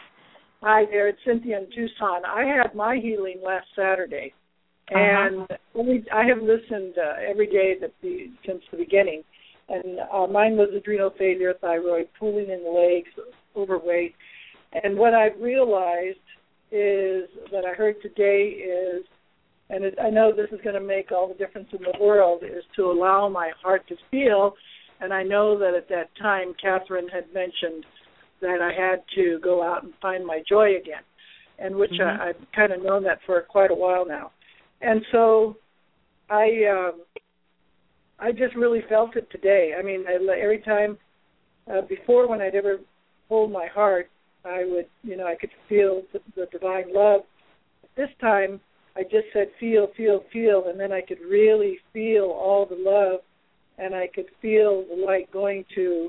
Hi there, it's Cynthia in Tucson. I had my healing last Saturday. And I have listened every day since the beginning. And mine was adrenal failure, thyroid, pooling in the legs, overweight. And what I've realized is that I heard today is, and I know this is going to make all the difference in the world, is to allow my heart to feel. And I know that at that time, Kathryn had mentioned that I had to go out and find my joy again, and which I've kind of known that for quite a while now. And so I just really felt it today. I mean, every time before when I'd ever hold my heart, I would, I could feel the divine love. This time I just said, feel, feel, feel, and then I could really feel all the love, and I could feel the light going to,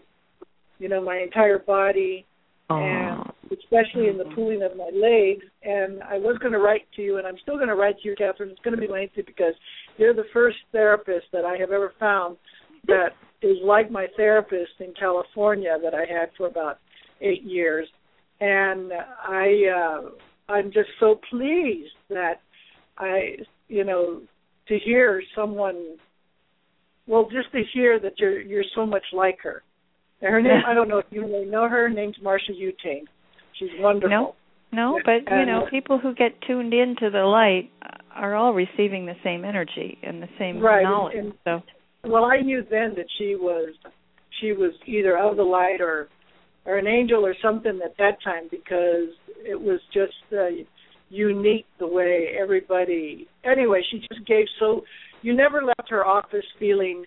my entire body. And especially in the pooling of my legs. And I was going to write to you, and I'm still going to write to you, Kathryn. It's going to be lengthy because you're the first therapist that I have ever found that is like my therapist in California that I had for about 8 years. And I'm just so pleased that to hear someone, well, just to hear that you're so much like her. Her name, I don't know if you really know her. Her name's Marcia Utane. She's wonderful. No, but, people who get tuned into the light are all receiving the same energy and the same knowledge. And, well, I knew then that she was either of the light or an angel or something at that time, because it was just unique the way everybody... Anyway, she just gave so... You never left her office feeling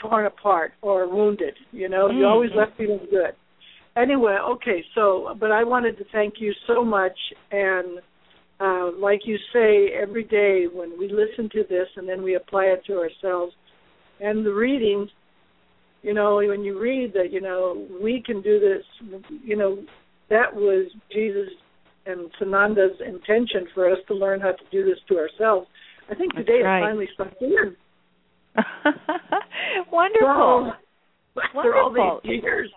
torn apart or wounded, Mm-hmm. You always left feeling good. Anyway, okay, so... But I wanted to thank you so much, and like you say, every day when we listen to this and then we apply it to ourselves and the readings, when you read that, we can do this, that was Jesus and Sananda's intention for us to learn how to do this to ourselves. I think today is finally something. Wonderful. Well, after all these years.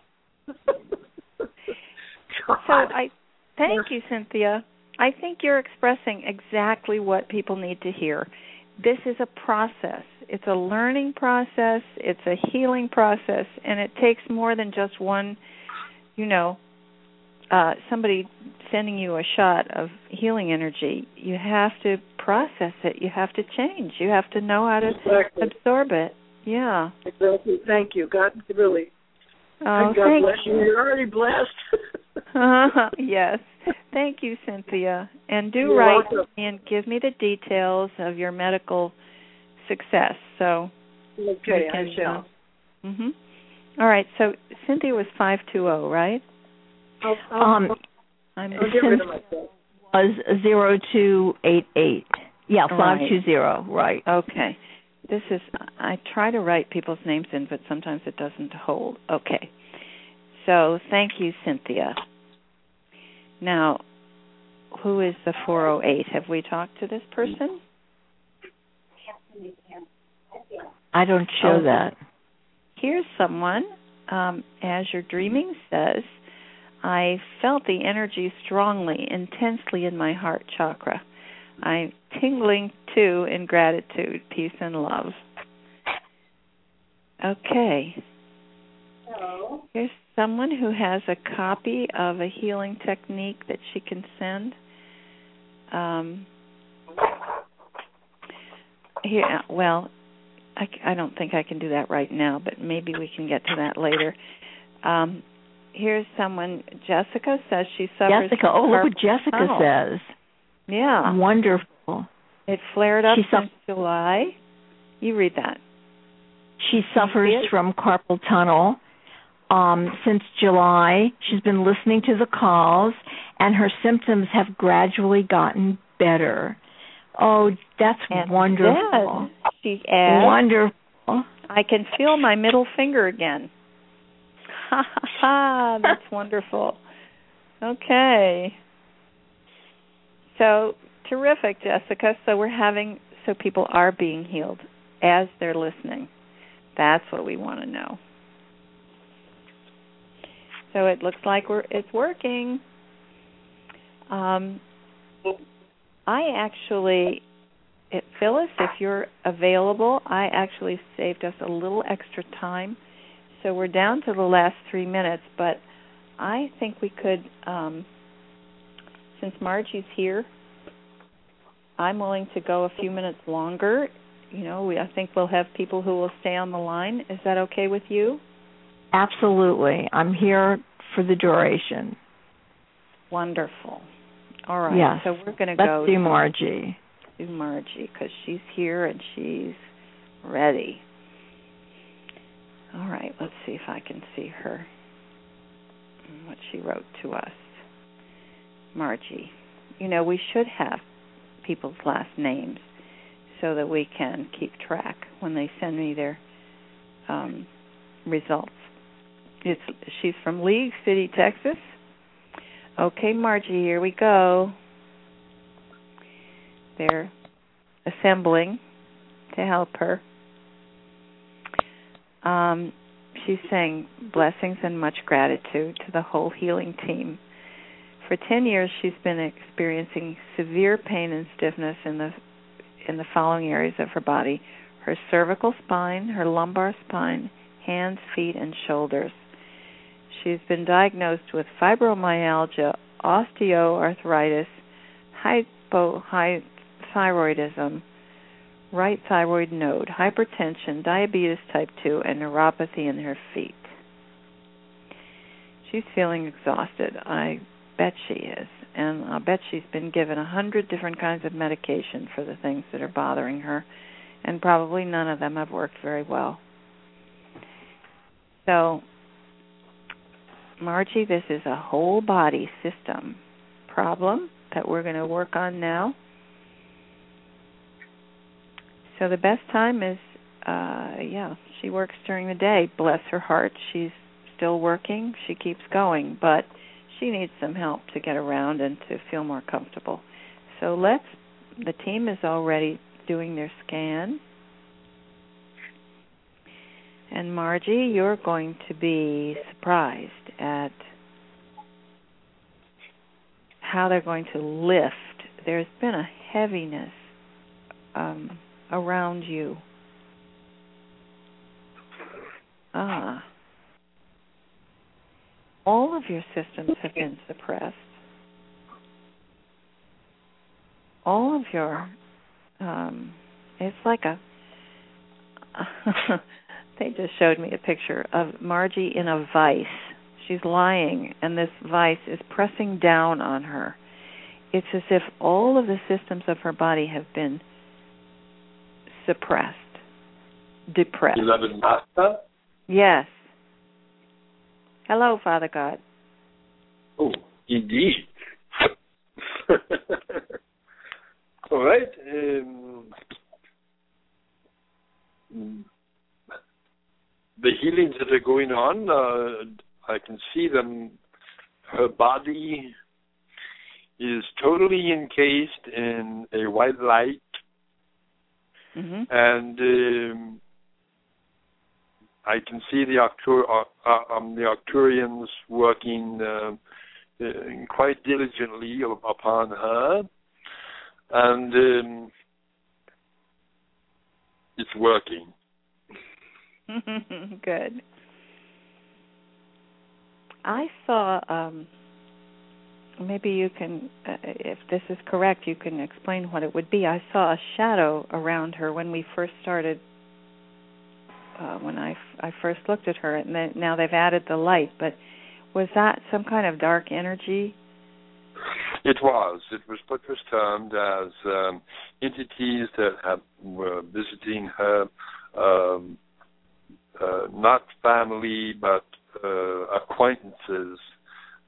Thank you, Cynthia. I think you're expressing exactly what people need to hear. This is a process. It's a learning process. It's a healing process, and it takes more than just one, somebody sending you a shot of healing energy. You have to process it. You have to change. You have to know how to absorb it. Yeah. Exactly. Thank you. God, really. Oh, God bless you. You're already blessed. Yes. Thank you, Cynthia. And You're welcome. And give me the details of your medical success. So okay, I shall. All right. So Cynthia was 520, right? I'll get rid of myself. Was 0288? Yeah, 520. Right. Okay. This is. I try to write people's names in, but sometimes it doesn't hold. Okay. So thank you, Cynthia. Now, who is the 408? Have we talked to this person? I don't show that. Here's someone, as your dreaming says, I felt the energy strongly, intensely in my heart chakra. I'm tingling, too, in gratitude, peace, and love. Okay. Hello. Here's someone who has a copy of a healing technique that she can send. I don't think I can do that right now, but maybe we can get to that later. Here's someone, Jessica says she suffers. Jessica, look what Jessica says. Yeah. Wonderful. It flared up in July. You read that. She suffers from carpal tunnel since July. She's been listening to the calls, and her symptoms have gradually gotten better. Oh, that's wonderful. She adds, wonderful. I can feel my middle finger again. Ha, ha, ha. That's wonderful. Okay. So, terrific, Jessica. So people are being healed as they're listening. That's what we want to know. So it looks like it's working. Phyllis, if you're available, I actually saved us a little extra time. So we're down to the last 3 minutes, but I think we could, since Margie's here, I'm willing to go a few minutes longer. I think we'll have people who will stay on the line. Is that okay with you? Absolutely. I'm here for the duration. Wonderful. All right. Yes. So we're going to go. Let's do Margie. Do Margie, because she's here and she's ready. All right. Let's see if I can see her and what she wrote to us. Margie. We should have people's last names so that we can keep track when they send me their results. She's from League City, Texas. Okay, Margie, here we go. They're assembling to help her. She's saying blessings and much gratitude to the whole healing team For 10 years, she's been experiencing severe pain and stiffness in the following areas of her body: her cervical spine, her lumbar spine, hands, feet, and shoulders. She's been diagnosed with fibromyalgia, osteoarthritis, hypothyroidism, right thyroid node, hypertension, diabetes type 2, and neuropathy in her feet. She's feeling exhausted. I bet she is, and I bet she's been given 100 different kinds of medication for the things that are bothering her, and probably none of them have worked very well. So, Margie, this is a whole body system problem that we're going to work on now. So the best time is, she works during the day. Bless her heart. She's still working. She keeps going, but she needs some help to get around and to feel more comfortable. So the team is already doing their scan. And Margie, you're going to be surprised at how they're going to lift. There's been a heaviness around you. All of your systems have been suppressed. All of your, it's like a, they just showed me a picture of Margie in a vice. She's lying, and this vice is pressing down on her. It's as if all of the systems of her body have been suppressed, depressed. Beloved Master? Yes. Hello, Father God. Oh, indeed. All right. The healings that are going on, I can see them. Her body is totally encased in a white light. Mm-hmm. And I can see the Arcturians working quite diligently upon her, and it's working. Good. I saw, maybe you can, if this is correct, you can explain what it would be. I saw a shadow around her when we first started, when I first looked at her, and now they've added the light, but was that some kind of dark energy? It was. It was what was termed as entities that were visiting her, not family, but acquaintances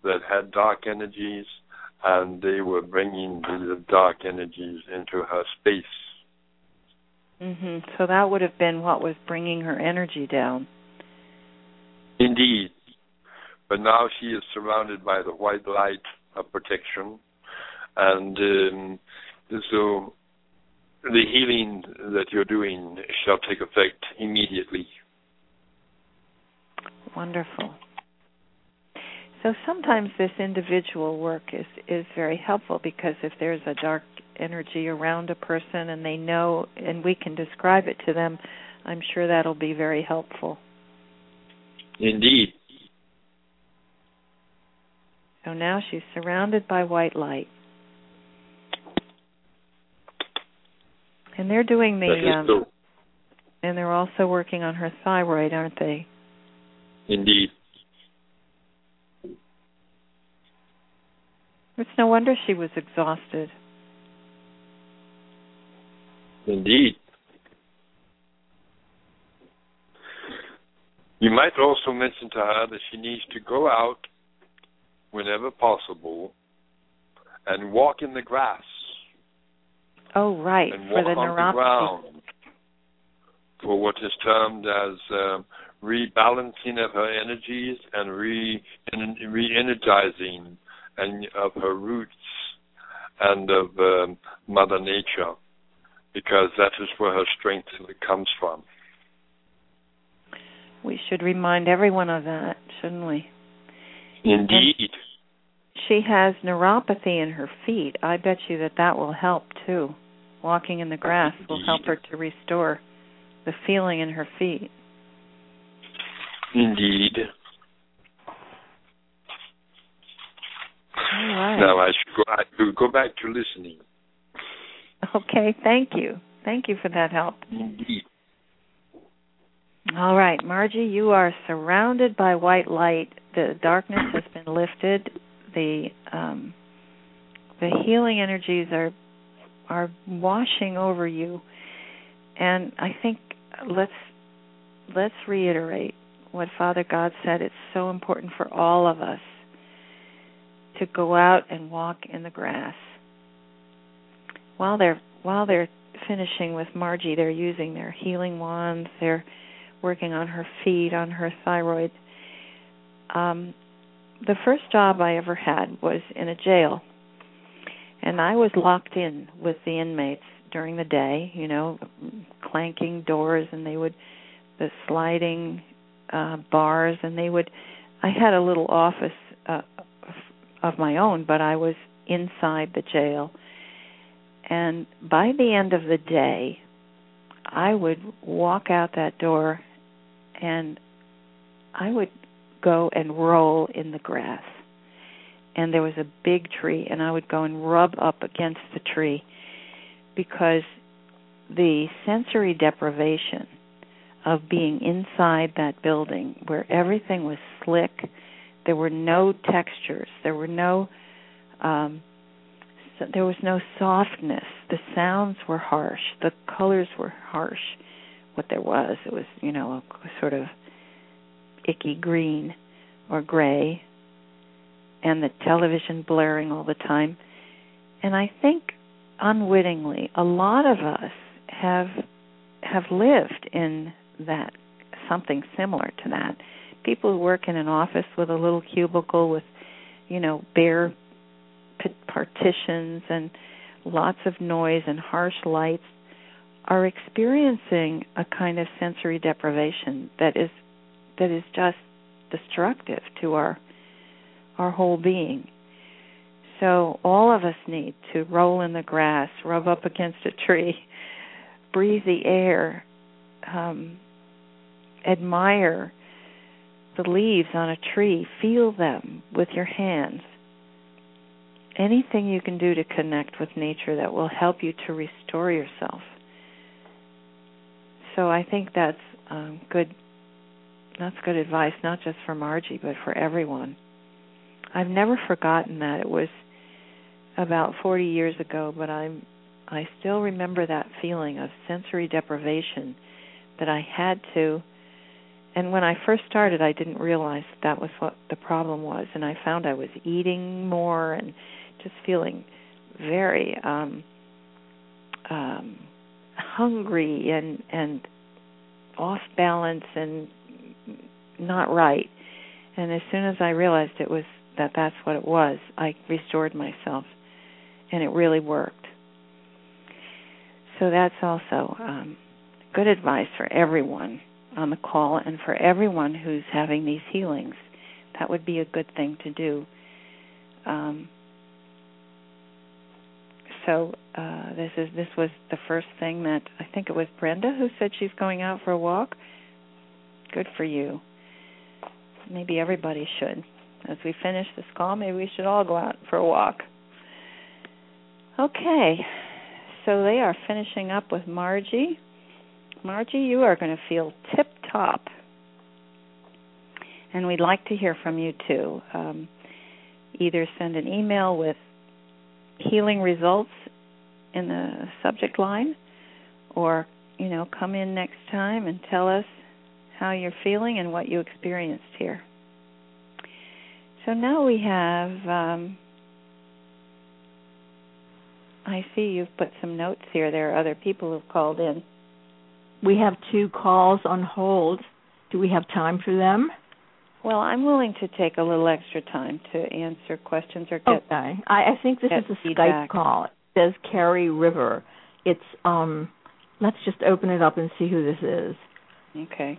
that had dark energies, and they were bringing the dark energies into her space. Mm-hmm. So that would have been what was bringing her energy down. Indeed. But now she is surrounded by the white light of protection, and so the healing that you're doing shall take effect immediately. Wonderful. So sometimes this individual work is very helpful, because if there's a dark energy around a person and they know and we can describe it to them, I'm sure that'll be very helpful. Indeed. So now she's surrounded by white light. And they're doing and they're also working on her thyroid, aren't they? Indeed. It's no wonder she was exhausted. Indeed. You might also mention to her that she needs to go out whenever possible and walk in the grass. Oh, right. And walk on the ground for what is termed as rebalancing of her energies and re-energizing and of her roots and of Mother Nature, because that is where her strength comes from. We should remind everyone of that, shouldn't we? Indeed. And she has neuropathy in her feet, I bet you that that will help too. Walking in the grass will help her to restore the feeling in her feet. Indeed. All right. Now I should go back to listening. Okay, thank you. Thank you for that help. Indeed. All right, Margie, you are surrounded by white light. The darkness has been lifted. The healing energies are washing over you. And I think let's reiterate what Father God said. It's so important for all of us to go out and walk in the grass. While they're finishing with Margie, they're using their healing wands. They're working on her feet, on her thyroid. The first job I ever had was in a jail, and I was locked in with the inmates during the day, clanking doors, and the sliding bars, and I had a little office of my own, but I was inside the jail. And by the end of the day, I would walk out that door and I would go and roll in the grass. And there was a big tree, and I would go and rub up against the tree because the sensory deprivation of being inside that building where everything was slick, there were no textures, there was no softness. The sounds were harsh. The colors were harsh. What there was, it was, a sort of icky green or gray, and the television blaring all the time. And I think, unwittingly, a lot of us have lived in that, something similar to that. People who work in an office with a little cubicle with, bare partitions and lots of noise and harsh lights are experiencing a kind of sensory deprivation that is just destructive to our whole being. So all of us need to roll in the grass, rub up against a tree, breathe the air, admire the leaves on a tree, feel them with your hands. Anything you can do to connect with nature that will help you to restore yourself. So I think that's good. That's good advice, not just for Margie, but for everyone. I've never forgotten that. It was about 40 years ago, but I still remember that feeling of sensory deprivation that I had to. And when I first started, I didn't realize that was what the problem was, and I found I was eating more and just feeling very hungry and off balance and not right. And as soon as I realized it was that's what it was, I restored myself, and it really worked. So that's also good advice for everyone on the call and for everyone who's having these healings. That would be a good thing to do. This was the first thing that, I think it was Brenda who said she's going out for a walk. Good for you. Maybe everybody should. As we finish this call, maybe we should all go out for a walk. Okay. So they are finishing up with Margie. Margie, you are going to feel tip-top. And we'd like to hear from you, too. Either send an email with healing results in the subject line, or, come in next time and tell us how you're feeling and what you experienced here. So now we have, I see you've put some notes here. There are other people who've called in. We have two calls on hold. Do we have time for them? Well, I'm willing to take a little extra time to answer questions or get feedback. Okay. I think this is a feedback. Skype call. It says Carrie River. It's, let's just open it up and see who this is. Okay.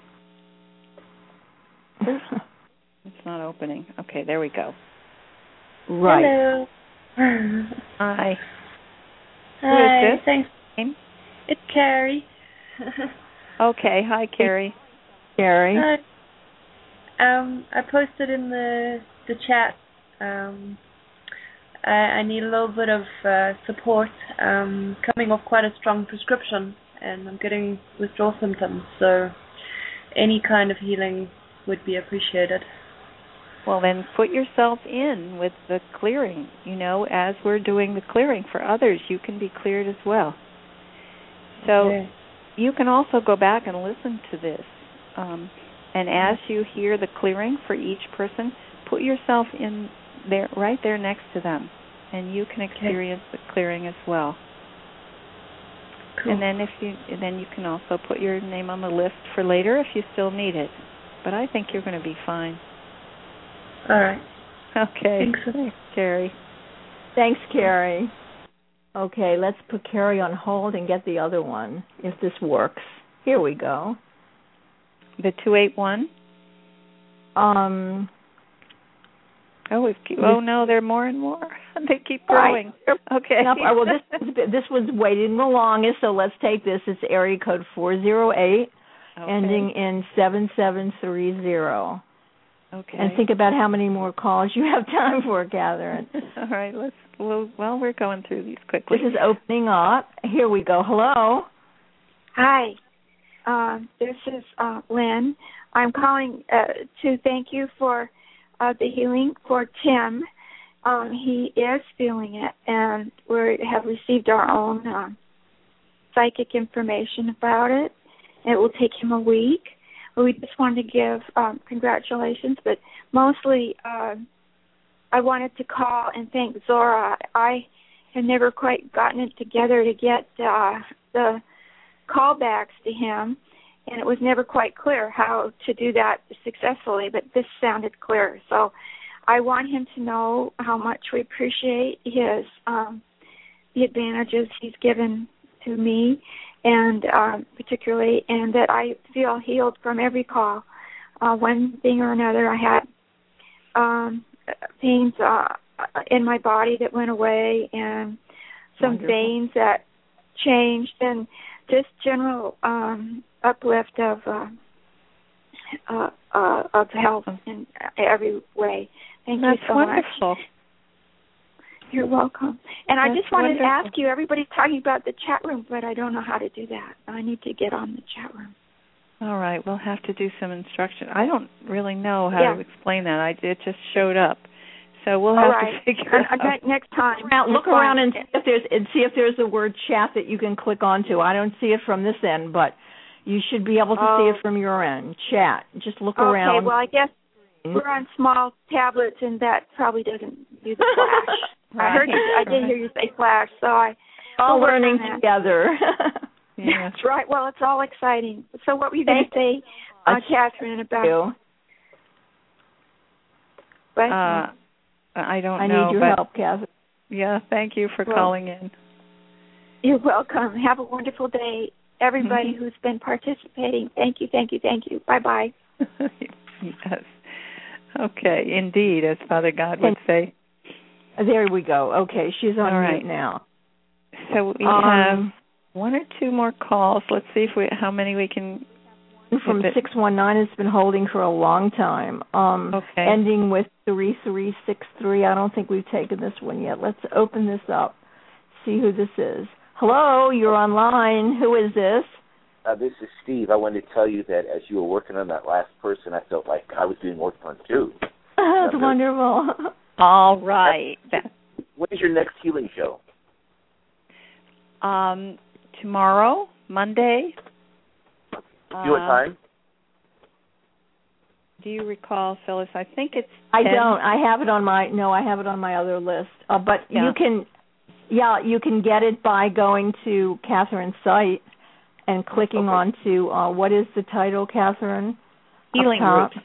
It's not opening. Okay, there we go. Right. Hello. Hi. Hi. Who is this? Thanks. It's Carrie. Okay. Hi, Carrie. Carrie. I posted in the chat. I need a little bit of support. Coming off quite a strong prescription, and I'm getting withdrawal symptoms. So, any kind of healing would be appreciated. Well, then put yourself in with the clearing. You know, as we're doing the clearing for others, you can be cleared as well. So okay. You can also go back and listen to this. And as you hear the clearing for each person, put yourself in there, right there next to them, and you can experience the clearing as well. Cool. And then you can also put your name on the list for later if you still need it. But I think you're going to be fine. All right. Okay. Thanks, Carrie. Thanks, Carrie. Okay, let's put Carrie on hold and get the other one, if this works. Here we go. The 281? Oh, no, there are more and more. They keep growing. Right. Okay. Well, this one's waiting the longest, so let's take this. It's area code 408, ending in 7730. Okay. And think about how many more calls you have time for, Kathryn. All right, we're going through these quickly. This is opening up. Here we go. Hello. Hi. This is Lynn. I'm calling to thank you for the healing for Tim. He is feeling it, and we have received our own psychic information about it. It will take him a week. We just wanted to give congratulations, but mostly I wanted to call and thank Zora. I have never quite gotten it together to get the callbacks to him, and it was never quite clear how to do that successfully, but this sounded clear. So I want him to know how much we appreciate the advantages he's given to me, and particularly, and that I feel healed from every call. One thing or another, I had pains in my body that went away, and some veins that changed, and just general uplift of health in every way. Thank you so much. That's wonderful. You're welcome. And I just wanted to ask you, everybody's talking about the chat room, but I don't know how to do that. I need to get on the chat room. All right. We'll have to do some instruction. I don't really know how to explain that. It just showed up. So we'll have to figure it out. Next time. Look around and see if there's the word chat that you can click onto. I don't see it from this end, but you should be able to see it from your end. Chat. Just look around. Okay. Well, I guess we're on small tablets, and that probably doesn't do the flash. Right. I did hear you say flash, so I... All learning together. Yeah. That's right. Well, it's all exciting. So what were you going to say, Kathryn, about... You. I don't know. I need your help, Kathryn. Yeah, thank you for calling in. You're welcome. Have a wonderful day, everybody who's been participating. Thank you, thank you, thank you. Bye-bye. Yes. Okay, indeed, as Father God would say. There we go. Okay, she's on right now. So we have one or two more calls. Let's see how many we can. From 619, it's been holding for a long time. Ending with 3363. I don't think we've taken this one yet. Let's open this up. See who this is. Hello, you're online. Who is this? This is Steve. I wanted to tell you that as you were working on that last person, I felt like I was doing work on too. That's wonderful. All right. When is your next healing show? Tomorrow, Monday. Do you have time? Do you recall, Phyllis? I think it's 10. I don't. I have it on my other list. But you can get it by going to Kathryn's site and clicking onto what is the title, Kathryn? Healing groups.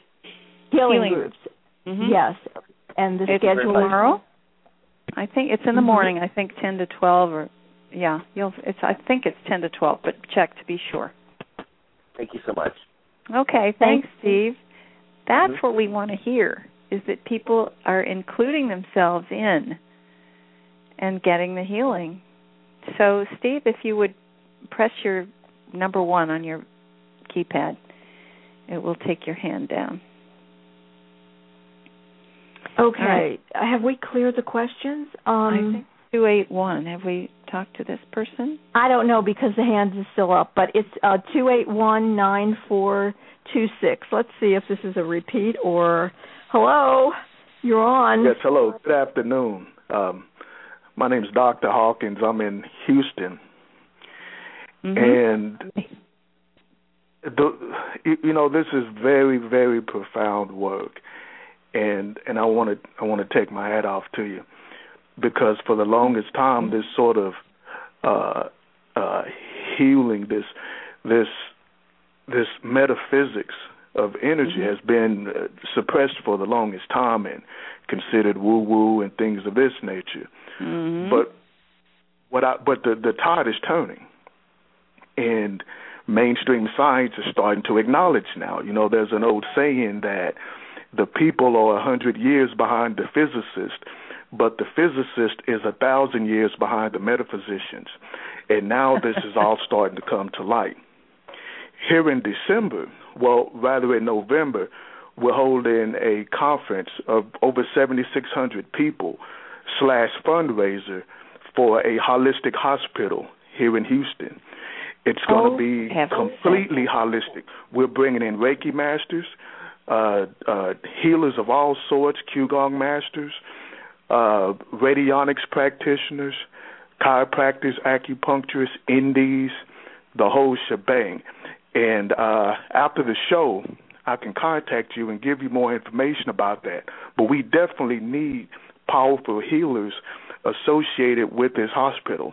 Healing groups. Mm-hmm. Yes. And the schedule tomorrow? I think it's in the morning. I think 10 to 12 I think it's 10 to 12, but check to be sure. Thank you so much. Okay, thanks Steve. That's what we want to hear, is that people are including themselves in and getting the healing. So, Steve, if you would press your number 1 on your keypad, it will take your hand down. Okay. Right. Have we cleared the questions? I think 281. Have we talked to this person? I don't know because the hand is still up, but it's 281-9426. Let's see if this is a repeat or... Hello, you're on. Yes, hello. Good afternoon. My name's Dr. Hawkins. I'm in Houston. Mm-hmm. And... this is very, very profound work, and I want to take my hat off to you, because for the longest time this sort of healing, this metaphysics of energy has been suppressed for the longest time and considered woo-woo and things of this nature. Mm-hmm. But the tide is turning, and mainstream science is starting to acknowledge now. You know, there's an old saying that the people are 100 years behind the physicist, but the physicist is 1,000 years behind the metaphysicians. And now this is all starting to come to light. Here in November, we're holding a conference of over 7,600 people / fundraiser for a holistic hospital here in Houston. It's going to be completely holistic. We're bringing in Reiki masters, healers of all sorts, Qigong masters, radionics practitioners, chiropractors, acupuncturists, NDs, the whole shebang. And after the show, I can contact you and give you more information about that. But we definitely need powerful healers associated with this hospital.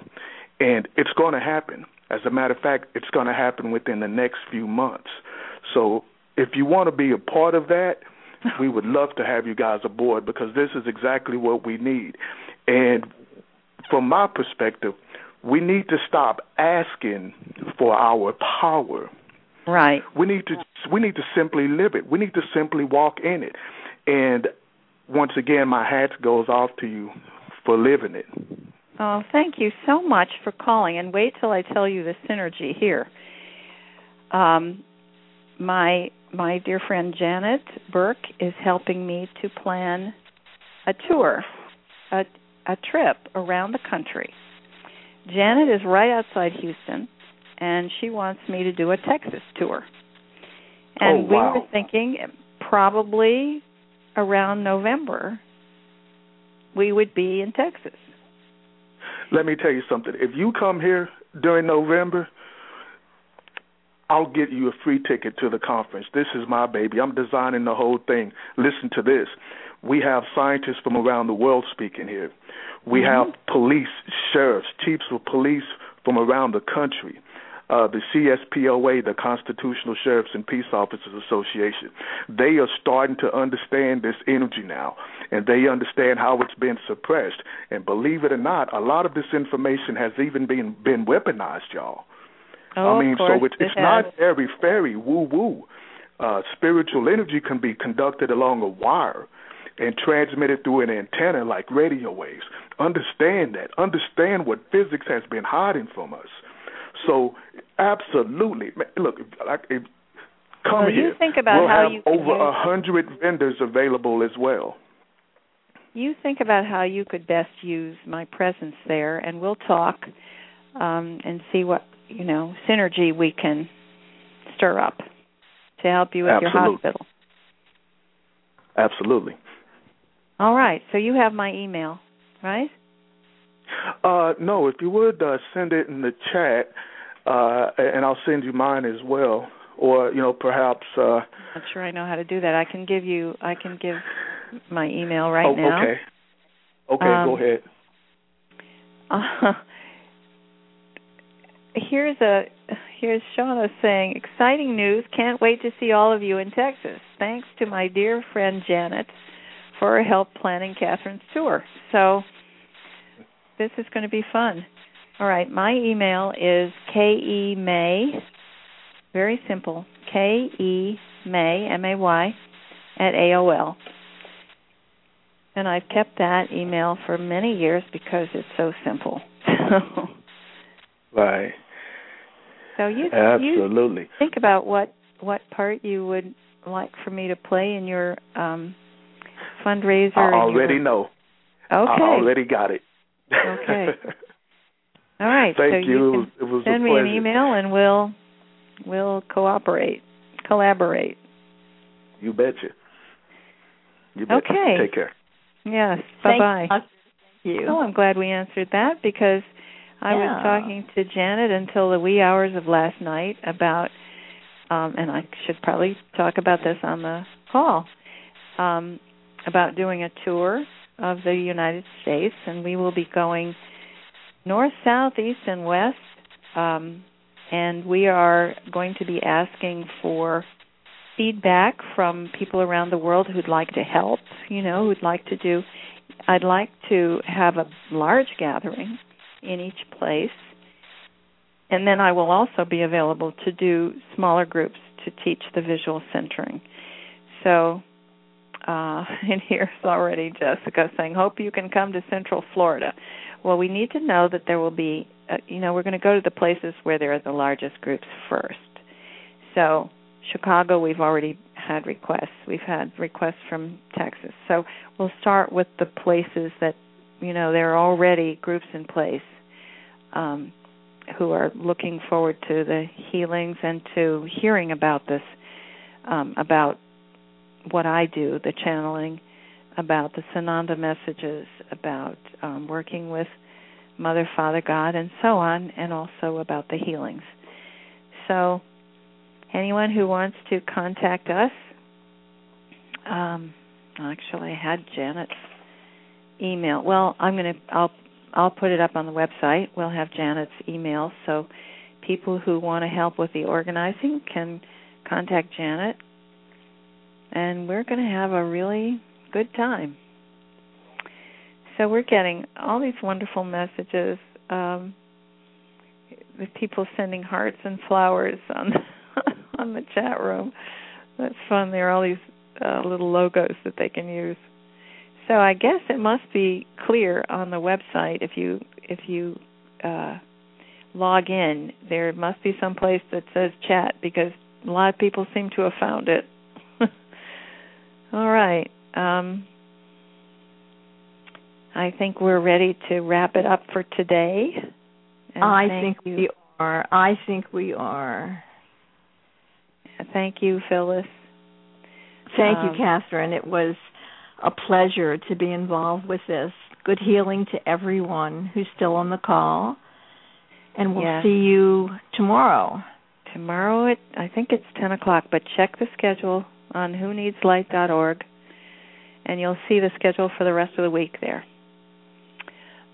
And it's going to happen. As a matter of fact, it's going to happen within the next few months. So if you want to be a part of that, we would love to have you guys aboard, because this is exactly what we need. And from my perspective, we need to stop asking for our power. Right. We need to simply live it. We need to simply walk in it. And once again, my hat goes off to you for living it. Oh, thank you so much for calling, and wait till I tell you the synergy here. My dear friend Janet Burke is helping me to plan a tour, a trip around the country. Janet is right outside Houston, and she wants me to do a Texas tour. And we were thinking probably around November we would be in Texas. Let me tell you something. If you come here during November, I'll get you a free ticket to the conference. This is my baby. I'm designing the whole thing. Listen to this. We have scientists from around the world speaking here. We have police, sheriffs, chiefs of police from around the country, the CSPOA, the Constitutional Sheriffs and Peace Officers Association. They are starting to understand this energy now, and they understand how it's been suppressed. And believe it or not, a lot of this information has even been weaponized, y'all. Oh, I mean, so it's not airy-fairy, woo-woo. Spiritual energy can be conducted along a wire and transmitted through an antenna like radio waves. Understand that. Understand what physics has been hiding from us. So, absolutely. Look, come here. We'll have over 100 vendors available as well. You think about how you could best use my presence there, and we'll talk and see what, synergy we can stir up to help you with your hospital. Absolutely. All right. So you have my email, right? No, if you would send it in the chat, and I'll send you mine as well. Or perhaps. I'm not sure I know how to do that. I can give my email right now. Okay, go ahead. Here's Shauna saying, exciting news. Can't wait to see all of you in Texas. Thanks to my dear friend Janet for her help planning Kathryn's tour. So. This is going to be fun. All right, my email is KEMay, very simple, KEMay, MAY, @AOL. And I've kept that email for many years because it's so simple. Right. So you think about what part you would like for me to play in your fundraiser. I already know. Okay. I already got it. Okay. All right. Thank you. It was a pleasure. Send me an email and we'll collaborate. You betcha. You betcha. Okay. Take care. Yes. Bye-bye. Thank you. Oh, I'm glad we answered that because I was talking to Janet until the wee hours of last night about, and I should probably talk about this on the call, about doing a tour of the United States, and we will be going north, south, east, and west, and we are going to be asking for feedback from people around the world who'd like to help, who'd like to do. I'd like to have a large gathering in each place, and then I will also be available to do smaller groups to teach the visual centering. So, and here's already Jessica saying, hope you can come to Central Florida. Well, we need to know that there will be, we're going to go to the places where there are the largest groups first. So Chicago, we've already had requests. We've had requests from Texas. So we'll start with the places that, there are already groups in place who are looking forward to the healings and to hearing about this, about what I do, the channeling, about the Sananda messages, about working with Mother, Father, God, and so on, and also about the healings. So anyone who wants to contact us, actually I had Janet's email. Well, I'll put it up on the website. We'll have Janet's email, so people who want to help with the organizing can contact Janet, and we're going to have a really good time. So we're getting all these wonderful messages with people sending hearts and flowers on the chat room. That's fun. There are all these little logos that they can use. So I guess it must be clear on the website if you log in. There must be some place that says chat because a lot of people seem to have found it. All right. I think we're ready to wrap it up for today. I think we are. Thank you, Phyllis. Thank you, Kathryn. It was a pleasure to be involved with this. Good healing to everyone who's still on the call. And we'll see you tomorrow. Tomorrow, I think it's 10 o'clock, but check the schedule on WhoNeedsLight.org, and you'll see the schedule for the rest of the week there.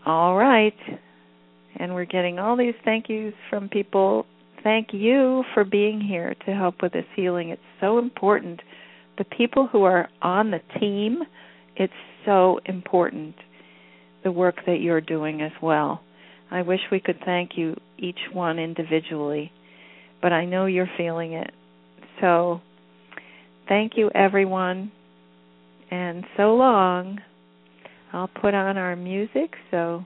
All right. And we're getting all these thank yous from people. Thank you for being here to help with this healing. It's so important. The people who are on the team, it's so important, the work that you're doing as well. I wish we could thank you, each one individually, but I know you're feeling it. So thank you, everyone, and so long. I'll put on our music, so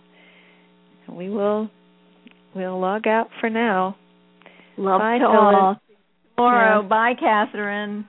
we'll log out for now. Love bye to all. Tomorrow. Yeah. Bye, Kathryn.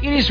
It is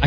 I